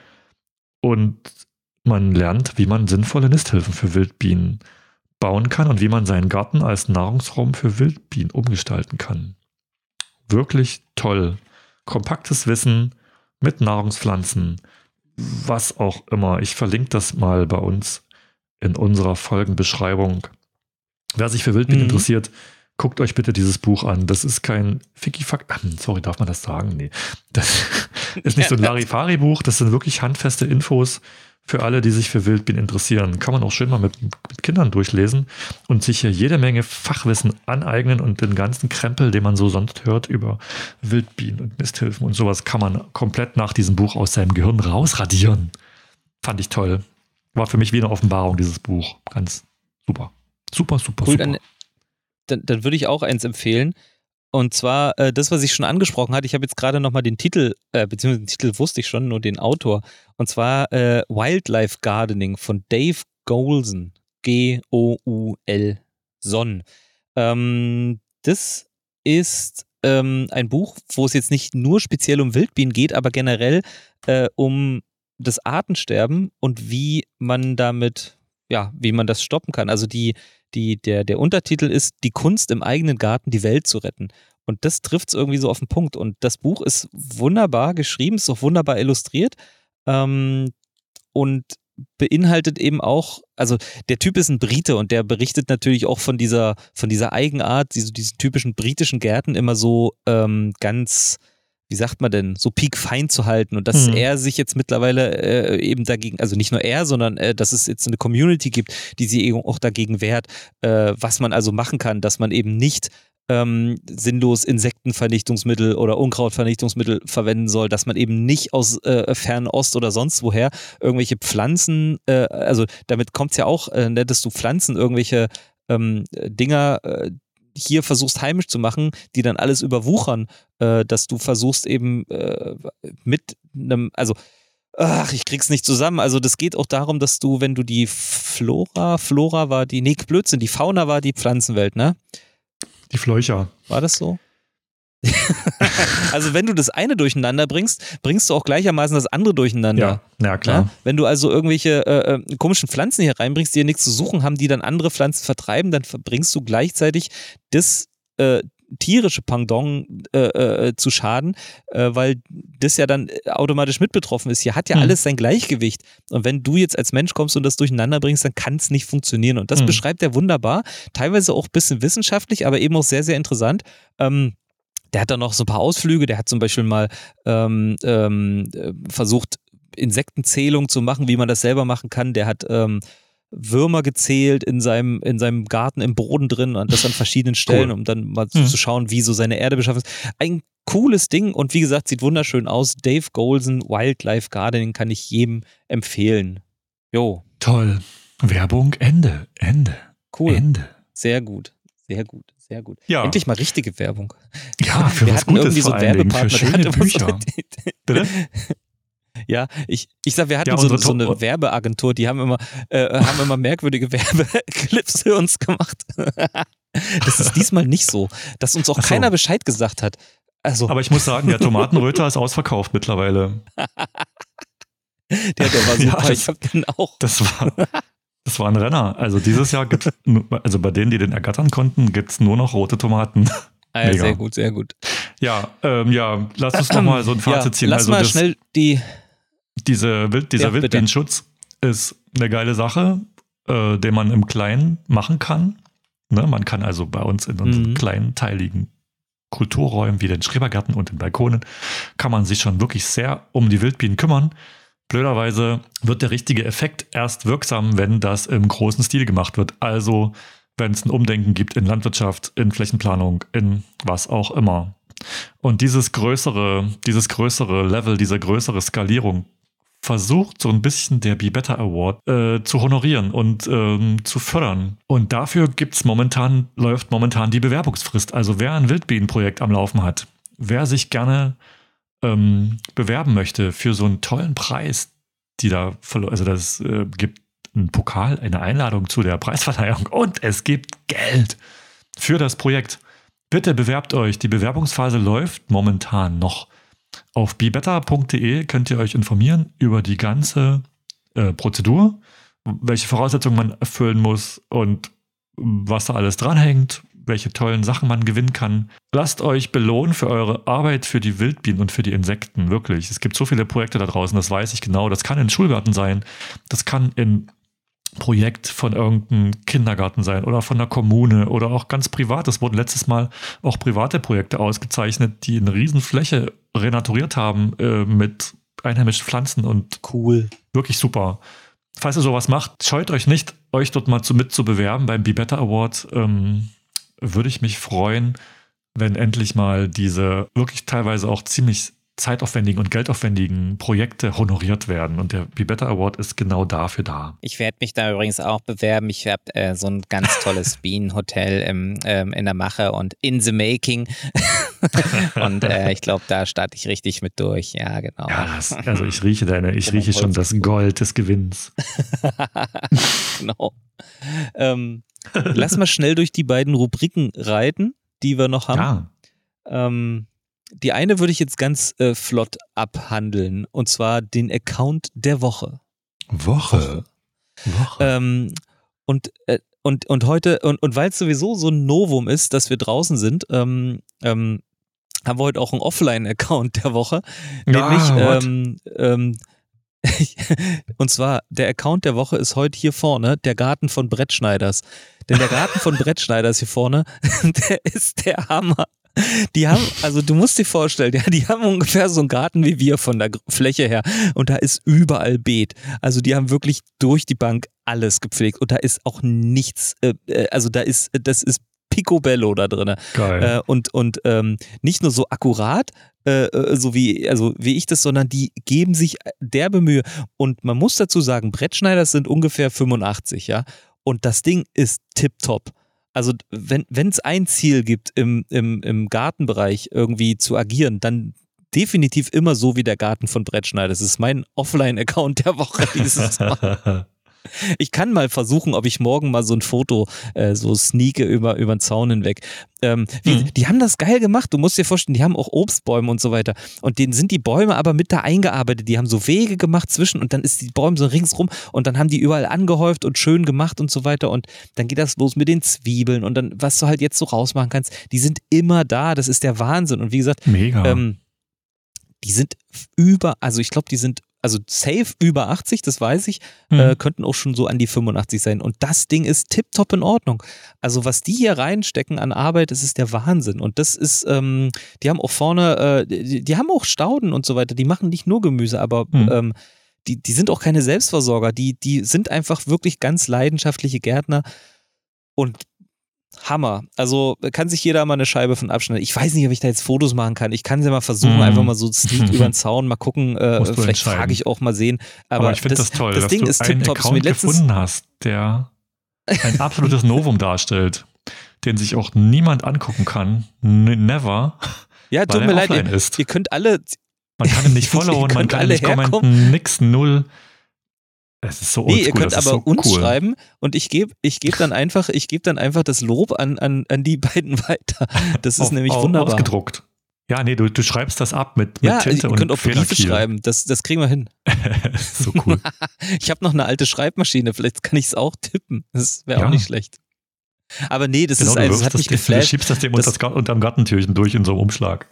und man lernt, wie man sinnvolle Nisthilfen für Wildbienen bauen kann und wie man seinen Garten als Nahrungsraum für Wildbienen umgestalten kann. Wirklich toll. Kompaktes Wissen mit Nahrungspflanzen, was auch immer. Ich verlinke das mal bei uns in unserer Folgenbeschreibung. Wer sich für Wildbienen mhm. interessiert, guckt euch bitte dieses Buch an. Das ist kein Ficky-Fuck. Sorry, darf man das sagen? Nee. Das ist nicht so ein Larifari-Buch. Das sind wirklich handfeste Infos für alle, die sich für Wildbienen interessieren. Kann man auch schön mal mit, mit Kindern durchlesen und sich hier jede Menge Fachwissen aneignen, und den ganzen Krempel, den man so sonst hört über Wildbienen und Nisthilfen und sowas, kann man komplett nach diesem Buch aus seinem Gehirn rausradieren. Fand ich toll. War für mich wie eine Offenbarung, dieses Buch. Ganz super. Super, super, cool, super. Dann, dann, dann würde ich auch eins empfehlen. Und zwar äh, das, was ich schon angesprochen hatte. Ich habe jetzt gerade nochmal den Titel, äh, beziehungsweise den Titel wusste ich schon, nur den Autor. Und zwar äh, Wildlife Gardening von Dave Goulson. G O U L Son. Ähm, das ist ähm, ein Buch, wo es jetzt nicht nur speziell um Wildbienen geht, aber generell äh, um das Artensterben und wie man damit, ja, wie man das stoppen kann. Also die Die, der, der Untertitel ist Die Kunst im eigenen Garten, die Welt zu retten. Und das trifft es irgendwie so auf den Punkt. Und das Buch ist wunderbar geschrieben, ist auch wunderbar illustriert, ähm, und beinhaltet eben auch, also der Typ ist ein Brite, und der berichtet natürlich auch von dieser, von dieser Eigenart, diese, diesen typischen britischen Gärten immer so ähm, ganz, wie sagt man denn, so piekfein zu halten, und dass mhm. er sich jetzt mittlerweile äh, eben dagegen, also nicht nur er, sondern äh, dass es jetzt eine Community gibt, die sich eben auch dagegen wehrt, äh, was man also machen kann, dass man eben nicht ähm, sinnlos Insektenvernichtungsmittel oder Unkrautvernichtungsmittel verwenden soll, dass man eben nicht aus äh, Fernost oder sonst woher irgendwelche Pflanzen, äh, also damit kommt es ja auch, äh, dass du Pflanzen, irgendwelche ähm, Dinger, äh, hier versuchst heimisch zu machen, die dann alles überwuchern, äh, dass du versuchst eben äh, mit einem, also ach, ich krieg's nicht zusammen, also das geht auch darum, dass du, wenn du die Flora, Flora war die, nee, Blödsinn, die Fauna war die Pflanzenwelt, ne? Die Flöcher. War das so? Also wenn du das eine durcheinander bringst, bringst du auch gleichermaßen das andere durcheinander. Ja, ja klar. Ja? Wenn du also irgendwelche äh, komischen Pflanzen hier reinbringst, die hier nichts zu suchen haben, die dann andere Pflanzen vertreiben, dann bringst du gleichzeitig das äh, tierische Pendant äh, äh, zu schaden, äh, weil das ja dann automatisch mit betroffen ist. Hier hat ja hm. alles sein Gleichgewicht. Und wenn du jetzt als Mensch kommst und das durcheinander bringst, dann kann es nicht funktionieren. Und das hm. beschreibt er wunderbar. Teilweise auch ein bisschen wissenschaftlich, aber eben auch sehr, sehr interessant. Ähm, der hat dann noch so ein paar Ausflüge. Der hat zum Beispiel mal ähm, ähm, versucht, Insektenzählung zu machen, wie man das selber machen kann. Der hat ähm, Würmer gezählt in seinem, in seinem Garten im Boden drin und das an verschiedenen Stellen, cool. um dann mal mhm. zu schauen, wie so seine Erde beschaffen ist. Ein cooles Ding und wie gesagt, sieht wunderschön aus. Dave Goulson, Wildlife Gardening, kann ich jedem empfehlen. Jo. Toll. Werbung, Ende, Ende. Cool. Ende. Sehr gut, sehr gut. Sehr gut. Ja. Endlich mal richtige Werbung. Ja, für wir was hatten Gutes irgendwie so einen Werbepartner, für schöne Bücher. Bitte? Ja, ich, ich sag, wir hatten ja, so, so eine Werbeagentur, die haben immer, äh, haben immer merkwürdige Werbeclips für uns gemacht. Das ist diesmal nicht so, dass uns auch Ach so. keiner Bescheid gesagt hat. Also. Aber ich muss sagen, der Tomatenröter ist ausverkauft mittlerweile. der, der war super, ja, das, ich hab den auch. Das war... Das war ein Renner. Also dieses Jahr gibt es, also bei denen, die den ergattern konnten, gibt es nur noch rote Tomaten. Ah, ja, sehr gut, sehr gut. Ja, ähm, ja, lass uns doch mal so ein Fazit ja, ziehen. Lass also mal das, schnell die... Diese Wild, dieser ja, Wildbienenschutz ist eine geile Sache, äh, den man im Kleinen machen kann. Ne, man kann also bei uns in unseren mhm. kleinteiligen Kulturräumen wie den Schrebergärten und den Balkonen kann man sich schon wirklich sehr um die Wildbienen kümmern. Blöderweise wird der richtige Effekt erst wirksam, wenn das im großen Stil gemacht wird. Also, wenn es ein Umdenken gibt in Landwirtschaft, in Flächenplanung, in was auch immer. Und dieses größere, dieses größere Level, diese größere Skalierung versucht so ein bisschen der Bee Better Award äh, zu honorieren und ähm, zu fördern. Und dafür gibt's momentan, läuft momentan die Bewerbungsfrist. Also, wer ein Wildbienenprojekt am Laufen hat, wer sich gerne Ähm, bewerben möchte für so einen tollen Preis, die da verlo- also das äh, gibt einen Pokal, eine Einladung zu der Preisverleihung und es gibt Geld für das Projekt. Bitte bewerbt euch. Die Bewerbungsphase läuft momentan noch. Auf bee better punkt de könnt ihr euch informieren über die ganze äh, Prozedur, welche Voraussetzungen man erfüllen muss und was da alles dranhängt, welche tollen Sachen man gewinnen kann. Lasst euch belohnen für eure Arbeit, für die Wildbienen und für die Insekten, wirklich. Es gibt so viele Projekte da draußen, das weiß ich genau. Das kann in Schulgarten sein, das kann in Projekt von irgendeinem Kindergarten sein oder von der Kommune oder auch ganz privat. Es wurden letztes Mal auch private Projekte ausgezeichnet, die eine riesen Fläche renaturiert haben äh, mit einheimischen Pflanzen und cool. Wirklich super. Falls ihr sowas macht, scheut euch nicht, euch dort mal zu, mit zu bewerben beim Bee Better Award. Ähm, würde ich mich freuen, wenn endlich mal diese wirklich teilweise auch ziemlich zeitaufwendigen und geldaufwendigen Projekte honoriert werden. Und der Bee Better Award ist genau dafür da. Ich werde mich da übrigens auch bewerben. Ich habe äh, so ein ganz tolles Bienenhotel im, ähm, in der Mache und in the making. und äh, ich glaube, da starte ich richtig mit durch. Ja, genau. Ja, das, also ich rieche deine, ich rieche schon das Gold des Gewinns. genau. Ähm, Lass mal schnell durch die beiden Rubriken reiten, die wir noch haben. Ja. Ähm, die eine würde ich jetzt ganz äh, flott abhandeln, und zwar den Account der Woche. Woche? Woche. Ähm, und, äh, und, und heute, und, und weil es sowieso so ein Novum ist, dass wir draußen sind, ähm, ähm, haben wir heute auch einen Offline-Account der Woche. Ja, nämlich, ähm, und zwar, der Account der Woche ist heute hier vorne, der Garten von Brettschneiders. Denn der Garten von Brettschneiders hier vorne, der ist der Hammer. Die haben, also du musst dir vorstellen, ja, die haben ungefähr so einen Garten wie wir von der Fläche her und da ist überall Beet. Also die haben wirklich durch die Bank alles gepflegt und da ist auch nichts, äh, also da ist, das ist Picobello da drin. Geil. Äh, und und ähm, nicht nur so akkurat, äh, so wie, also wie ich das, sondern die geben sich derbe Mühe. Und man muss dazu sagen, Brettschneiders sind ungefähr fünfundachtzig, ja. Und das Ding ist tipptopp. Also wenn es ein Ziel gibt, im, im, im Gartenbereich irgendwie zu agieren, dann definitiv immer so wie der Garten von Brettschneiders. Das ist mein Offline-Account der Woche dieses Mal. Ich kann mal versuchen, ob ich morgen mal so ein Foto äh, so sneake über, über den Zaun hinweg. Ähm, wie, mhm. Die haben das geil gemacht. Du musst dir vorstellen, die haben auch Obstbäume und so weiter. Und denen sind die Bäume aber mit da eingearbeitet. Die haben so Wege gemacht zwischen und dann ist die Bäume so ringsrum und dann haben die überall angehäuft und schön gemacht und so weiter. Und dann geht das los mit den Zwiebeln und dann, was du halt jetzt so rausmachen kannst, die sind immer da. Das ist der Wahnsinn. Und wie gesagt, mega. Ähm, die sind über, also ich glaube, die sind also safe über achtzig, das weiß ich, mhm. äh, könnten auch schon so an die fünfundachtzig sein. Und das Ding ist tipptopp in Ordnung. Also was die hier reinstecken an Arbeit, das ist der Wahnsinn. Und das ist, ähm, die haben auch vorne, äh, die, die haben auch Stauden und so weiter. Die machen nicht nur Gemüse, aber mhm. ähm, die, die sind auch keine Selbstversorger. Die, die sind einfach wirklich ganz leidenschaftliche Gärtner und Hammer. Also kann sich jeder mal eine Scheibe von abschneiden. Ich weiß nicht, ob ich da jetzt Fotos machen kann. Ich kann sie mal versuchen, mm. einfach mal so sneak über den Zaun, mal gucken. Äh, vielleicht frage ich auch mal sehen. Aber, Aber ich finde das, das toll, das dass Ding du ist einen Account gefunden hast, der ein absolutes Novum darstellt, den sich auch niemand angucken kann. Never. Ja, tut mir leid, ihr, ihr könnt alle... Man kann ihn nicht followen, man kann nicht kommenten, nix, null... Es ist so oldschool, nee, ihr könnt aber so uns cool. schreiben und ich gebe ich geb dann, geb dann einfach das Lob an, an, an die beiden weiter. Das ist auf, nämlich auf, wunderbar. Ausgedruckt. Ja, nee, du, du schreibst das ab mit, mit ja, Tinte und Federkiel. Ja, ihr könnt auch Briefe schreiben, das, das kriegen wir hin. So cool. Ich habe noch eine alte Schreibmaschine, vielleicht kann ich es auch tippen. Das wäre ja. auch nicht schlecht. Aber nee, das genau, ist also, das hat mich geflasht. Du schiebst das dem das, unterm Gartentürchen durch in so einem Umschlag.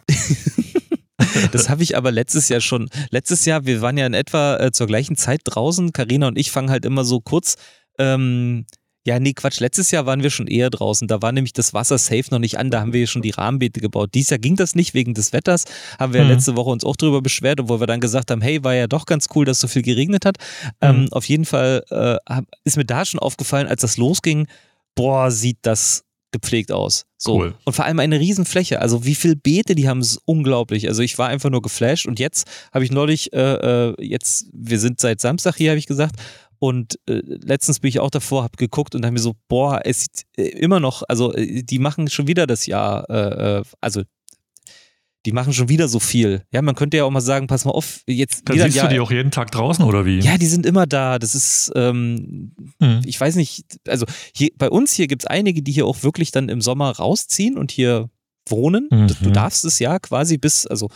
Das habe ich aber letztes Jahr schon, letztes Jahr, wir waren ja in etwa äh, zur gleichen Zeit draußen, Carina und ich fangen halt immer so kurz, ähm, ja nee Quatsch, letztes Jahr waren wir schon eher draußen, da war nämlich das Wasser safe noch nicht an, da haben wir schon die Rahmenbeete gebaut, dieses Jahr ging das nicht wegen des Wetters, haben wir mhm. ja letzte Woche uns auch drüber beschwert, obwohl wir dann gesagt haben, hey, war ja doch ganz cool, dass so viel geregnet hat, ähm, mhm. auf jeden Fall äh, ist mir da schon aufgefallen, als das losging, boah, sieht das gepflegt aus. So. Cool. Und vor allem eine Riesenfläche. Also wie viele Beete die haben, ist unglaublich. Also ich war einfach nur geflasht und jetzt habe ich neulich, äh, jetzt, wir sind seit Samstag hier, habe ich gesagt, und äh, letztens bin ich auch davor, habe geguckt und habe mir so, boah, es sieht immer noch, also die machen schon wieder das Jahr, äh, also die machen schon wieder so viel. Ja, man könnte ja auch mal sagen, pass mal auf, jetzt. Da siehst Jahr, du die auch jeden Tag draußen, oder wie? Ja, die sind immer da. Das ist, ähm, mhm. ich weiß nicht, also hier, bei uns hier gibt es einige, die hier auch wirklich dann im Sommer rausziehen und hier wohnen. Mhm. Du darfst es ja quasi bis, also,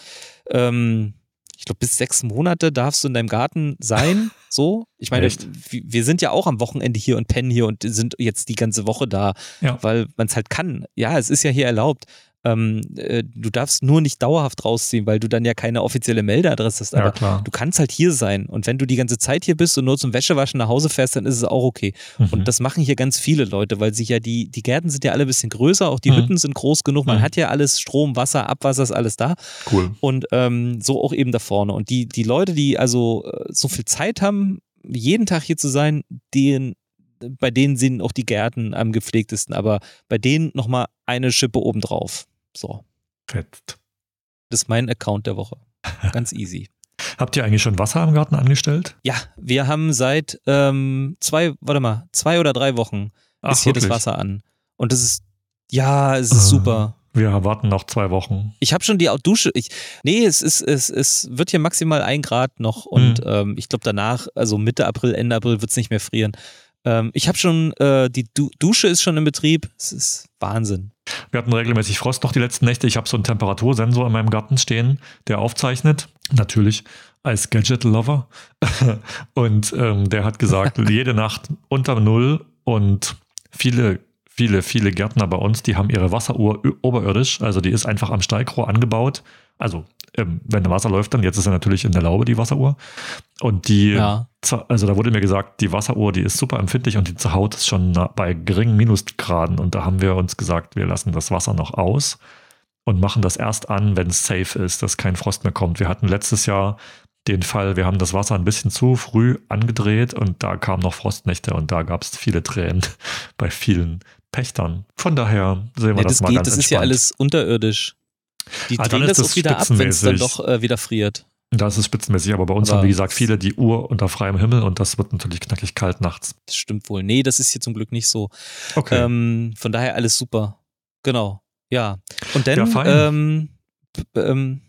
ähm, ich glaube, bis sechs Monate darfst du in deinem Garten sein, so. Ich meine, wir sind ja auch am Wochenende hier und pennen hier und sind jetzt die ganze Woche da, ja. weil man es halt kann. Ja, es ist ja hier erlaubt. Ähm, äh, du darfst nur nicht dauerhaft rausziehen, weil du dann ja keine offizielle Meldeadresse hast, aber ja, du kannst halt hier sein und wenn du die ganze Zeit hier bist und nur zum Wäschewaschen nach Hause fährst, dann ist es auch okay. Mhm. Und das machen hier ganz viele Leute, weil sich ja die, die Gärten sind ja alle ein bisschen größer, auch die mhm. Hütten sind groß genug, man mhm. hat ja alles, Strom, Wasser, Abwasser, ist alles da. Cool. Und ähm, so auch eben da vorne. Und die, die Leute, die also so viel Zeit haben, jeden Tag hier zu sein, denen bei denen sind auch die Gärten am gepflegtesten, aber bei denen nochmal eine Schippe obendrauf. So. Fetzt. Das ist mein Account der Woche. Ganz easy. Habt ihr eigentlich schon Wasser im Garten angestellt? Ja, wir haben seit ähm, zwei, warte mal, zwei oder drei Wochen Ach, ist hier wirklich? Das Wasser an. Und das ist, ja, es ist äh, super. Wir warten noch zwei Wochen. Ich habe schon die Dusche, ich, nee, es ist, es, es wird hier maximal ein Grad noch und mhm. ähm, ich glaube danach, also Mitte April, Ende April wird es nicht mehr frieren. Ähm, ich habe schon, äh, die du- Dusche ist schon in Betrieb, es ist Wahnsinn. Wir hatten regelmäßig Frost noch die letzten Nächte. Ich habe so einen Temperatursensor in meinem Garten stehen, der aufzeichnet. Natürlich als Gadget-Lover. Und ähm, der hat gesagt, jede Nacht unter Null. Und viele, viele, viele Gärtner bei uns, die haben ihre Wasseruhr ö- oberirdisch. Also die ist einfach am Steigrohr angebaut. Also ähm, wenn der Wasser läuft, dann jetzt ist er natürlich in der Laube, die Wasseruhr. Und die, ja. also da wurde mir gesagt, die Wasseruhr, die ist super empfindlich und die zerhaut ist schon bei geringen Minusgraden. Und da haben wir uns gesagt, wir lassen das Wasser noch aus und machen das erst an, wenn es safe ist, dass kein Frost mehr kommt. Wir hatten letztes Jahr den Fall, wir haben das Wasser ein bisschen zu früh angedreht und da kamen noch Frostnächte und da gab es viele Tränen bei vielen Pächtern. Von daher sehen wir nee, das, das mal geht, ganz das entspannt. Das ist ja alles unterirdisch. Die drehen ah, das auch wieder ab, wenn es dann doch äh, wieder friert. Das ist spitzenmäßig, aber bei uns aber haben, wie gesagt, viele die Uhr unter freiem Himmel und das wird natürlich knackig kalt nachts. Das stimmt wohl. Nee, das ist hier zum Glück nicht so. Okay. Ähm, von daher alles super. Genau. Ja. Und dann ja, ähm, ähm,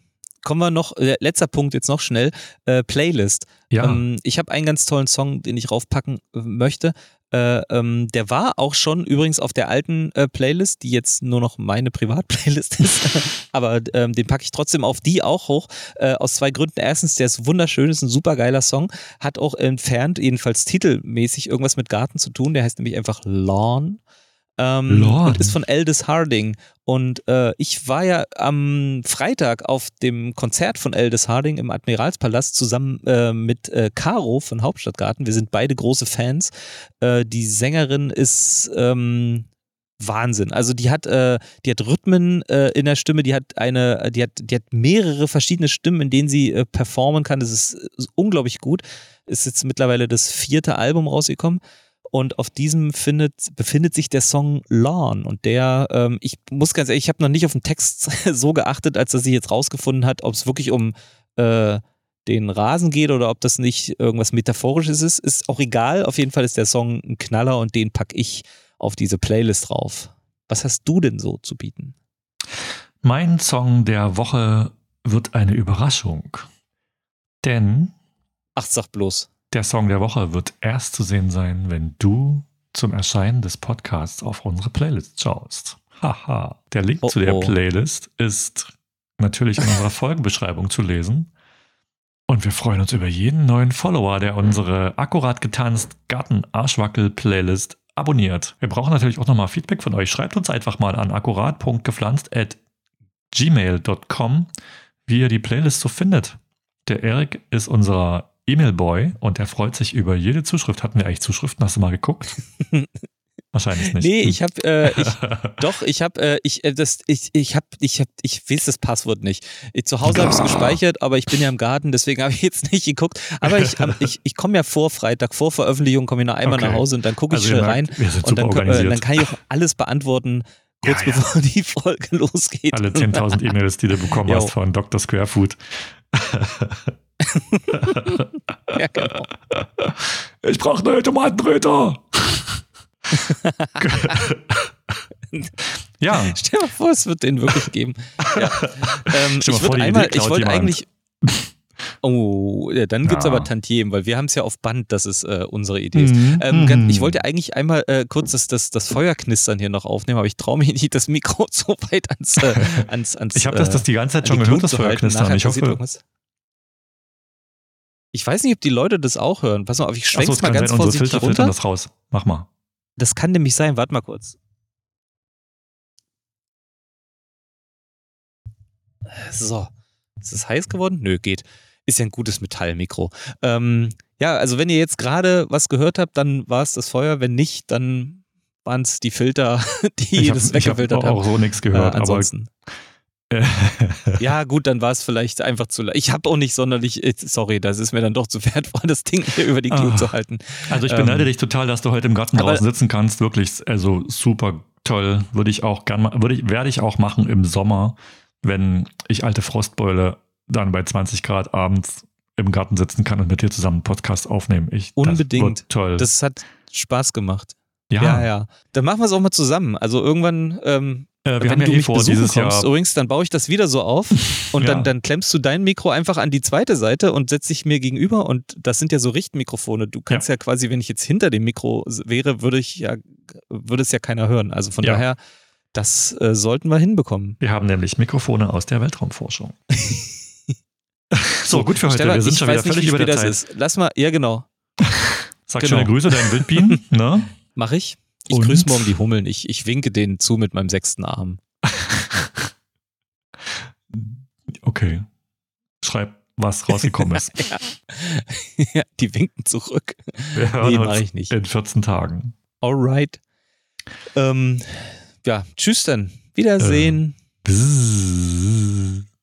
kommen wir noch, äh, letzter Punkt jetzt noch schnell, äh, Playlist. Ja. Ähm, ich habe einen ganz tollen Song, den ich raufpacken äh, möchte. Äh, ähm, der war auch schon übrigens auf der alten äh, Playlist, die jetzt nur noch meine Privatplaylist ist, aber ähm, den packe ich trotzdem auf die auch hoch, äh, aus zwei Gründen. Erstens, der ist wunderschön, ist ein super geiler Song, hat auch entfernt, jedenfalls titelmäßig, irgendwas mit Garten zu tun, der heißt nämlich einfach Lawn. Ähm, und ist von Aldous Harding. Und äh, ich war ja am Freitag auf dem Konzert von Aldous Harding im Admiralspalast zusammen äh, mit äh, Caro von Hauptstadtgarten. Wir sind beide große Fans. Äh, die Sängerin ist ähm, Wahnsinn. Also die hat, äh, die hat Rhythmen äh, in der Stimme, die hat eine, die hat, die hat mehrere verschiedene Stimmen, in denen sie äh, performen kann. Das ist, ist unglaublich gut. Ist jetzt mittlerweile das vierte Album rausgekommen. Und auf diesem findet, befindet sich der Song Lawn. Und der, ähm, ich muss ganz ehrlich, ich habe noch nicht auf den Text so geachtet, als dass sie jetzt rausgefunden hat, ob es wirklich um äh, den Rasen geht oder ob das nicht irgendwas Metaphorisches ist. Ist auch egal, auf jeden Fall ist der Song ein Knaller und den packe ich auf diese Playlist drauf. Was hast du denn so zu bieten? Mein Song der Woche wird eine Überraschung. Denn... Ach, sag bloß. Der Song der Woche wird erst zu sehen sein, wenn du zum Erscheinen des Podcasts auf unsere Playlist schaust. Haha. Der Link oh, zu der oh. Playlist ist natürlich in unserer Folgenbeschreibung zu lesen. Und wir freuen uns über jeden neuen Follower, der unsere akkurat getanzt Garten-Arschwackel-Playlist abonniert. Wir brauchen natürlich auch nochmal Feedback von euch. Schreibt uns einfach mal an akkurat punkt gepflanzt at gmail punkt com, wie ihr die Playlist so findet. Der Erik ist unser E-Mail-Boy und er freut sich über jede Zuschrift. Hatten wir eigentlich Zuschriften? Hast du mal geguckt? Wahrscheinlich nicht. Nee, ich habe, äh, doch, ich habe, äh, ich, äh, das, ich, ich habe, ich habe, ich weiß das Passwort nicht. Ich, zu Hause habe ich es gespeichert, aber ich bin ja im Garten, deswegen habe ich jetzt nicht geguckt. Aber ich, äh, ich, ich komme ja vor Freitag, vor Veröffentlichung komme ich noch einmal okay. nach Hause und dann gucke ich also schnell rein und dann, äh, dann kann ich auch alles beantworten. Kurz ja, ja. bevor die Folge losgeht. Alle zehntausend E-Mails, die du bekommen jo. hast von Doktor Squarefood. Ja, genau. Ich brauche neue Tomatenbröter. Ja. Stell dir mal vor, es wird den wirklich geben. Ja. Ähm, ich vor, einmal, ich wollte eigentlich... Oh, ja, dann gibt es ja. aber Tantiemen, weil wir haben es ja auf Band, dass es äh, unsere Idee ist. Mhm. Ähm, ich wollte eigentlich einmal äh, kurz das, das, das Feuerknistern hier noch aufnehmen, aber ich traue mich nicht, das Mikro so weit ans... Äh, ans, ans ich habe das, das die ganze Zeit schon gehört, das Feuerknistern. Ich hoffe... Irgendwas. Ich weiß nicht, ob die Leute das auch hören. Pass mal auf, ich schwenke es mal ganz sein, vorsichtig Filter, runter. Das raus. Mach mal. Das kann nämlich sein. Warte mal kurz. So. Ist es heiß geworden? Nö, geht. Ist ja ein gutes Metallmikro. Ähm, ja, also wenn ihr jetzt gerade was gehört habt, dann war es das Feuer. Wenn nicht, dann waren es die Filter, die hab, das weggefiltert haben. Ich habe auch so nichts gehört. Äh, ansonsten. Aber ja gut, dann war es vielleicht einfach zu leicht. Ich habe auch nicht sonderlich, sorry, das ist mir dann doch zu wertvoll, das Ding hier über die Knie ah. zu halten. Also ich beneide ähm, dich total, dass du heute im Garten draußen sitzen kannst, wirklich, also super toll, würde ich auch gerne, würde ich, werde ich auch machen im Sommer, wenn ich alte Frostbeule dann bei zwanzig Grad abends im Garten sitzen kann und mit dir zusammen einen Podcast aufnehmen. Ich, unbedingt, das toll. Das hat Spaß gemacht. Ja, ja, ja. Dann machen wir es auch mal zusammen, also irgendwann, ähm, Äh, wir Wenn haben ja du eh mich vor, dieses kommst, Jahr. Übrigens, dann baue ich das wieder so auf und ja. dann, dann klemmst du dein Mikro einfach an die zweite Seite und setzt dich mir gegenüber und das sind ja so Richtmikrofone. Du kannst ja, ja quasi, wenn ich jetzt hinter dem Mikro wäre, würde ich ja, würde es ja keiner hören. Also von ja. daher, das äh, sollten wir hinbekommen. Wir haben nämlich Mikrofone aus der Weltraumforschung. So, gut für heute. Stella, wir sind schon wieder völlig nicht, über der Zeit. Ist. Lass mal, ja genau. Sag genau. schöne Grüße deinen Wildbienen. Ne? Mach ich. Ich grüße morgen die Hummeln. Ich, ich winke denen zu mit meinem sechsten Arm. Okay. Schreib, was rausgekommen ist. Ja. Ja, die winken zurück. Wir hören nee, mach ich nicht. In vierzehn Tagen. Alright. Ähm, ja, tschüss dann. Wiedersehen. Äh.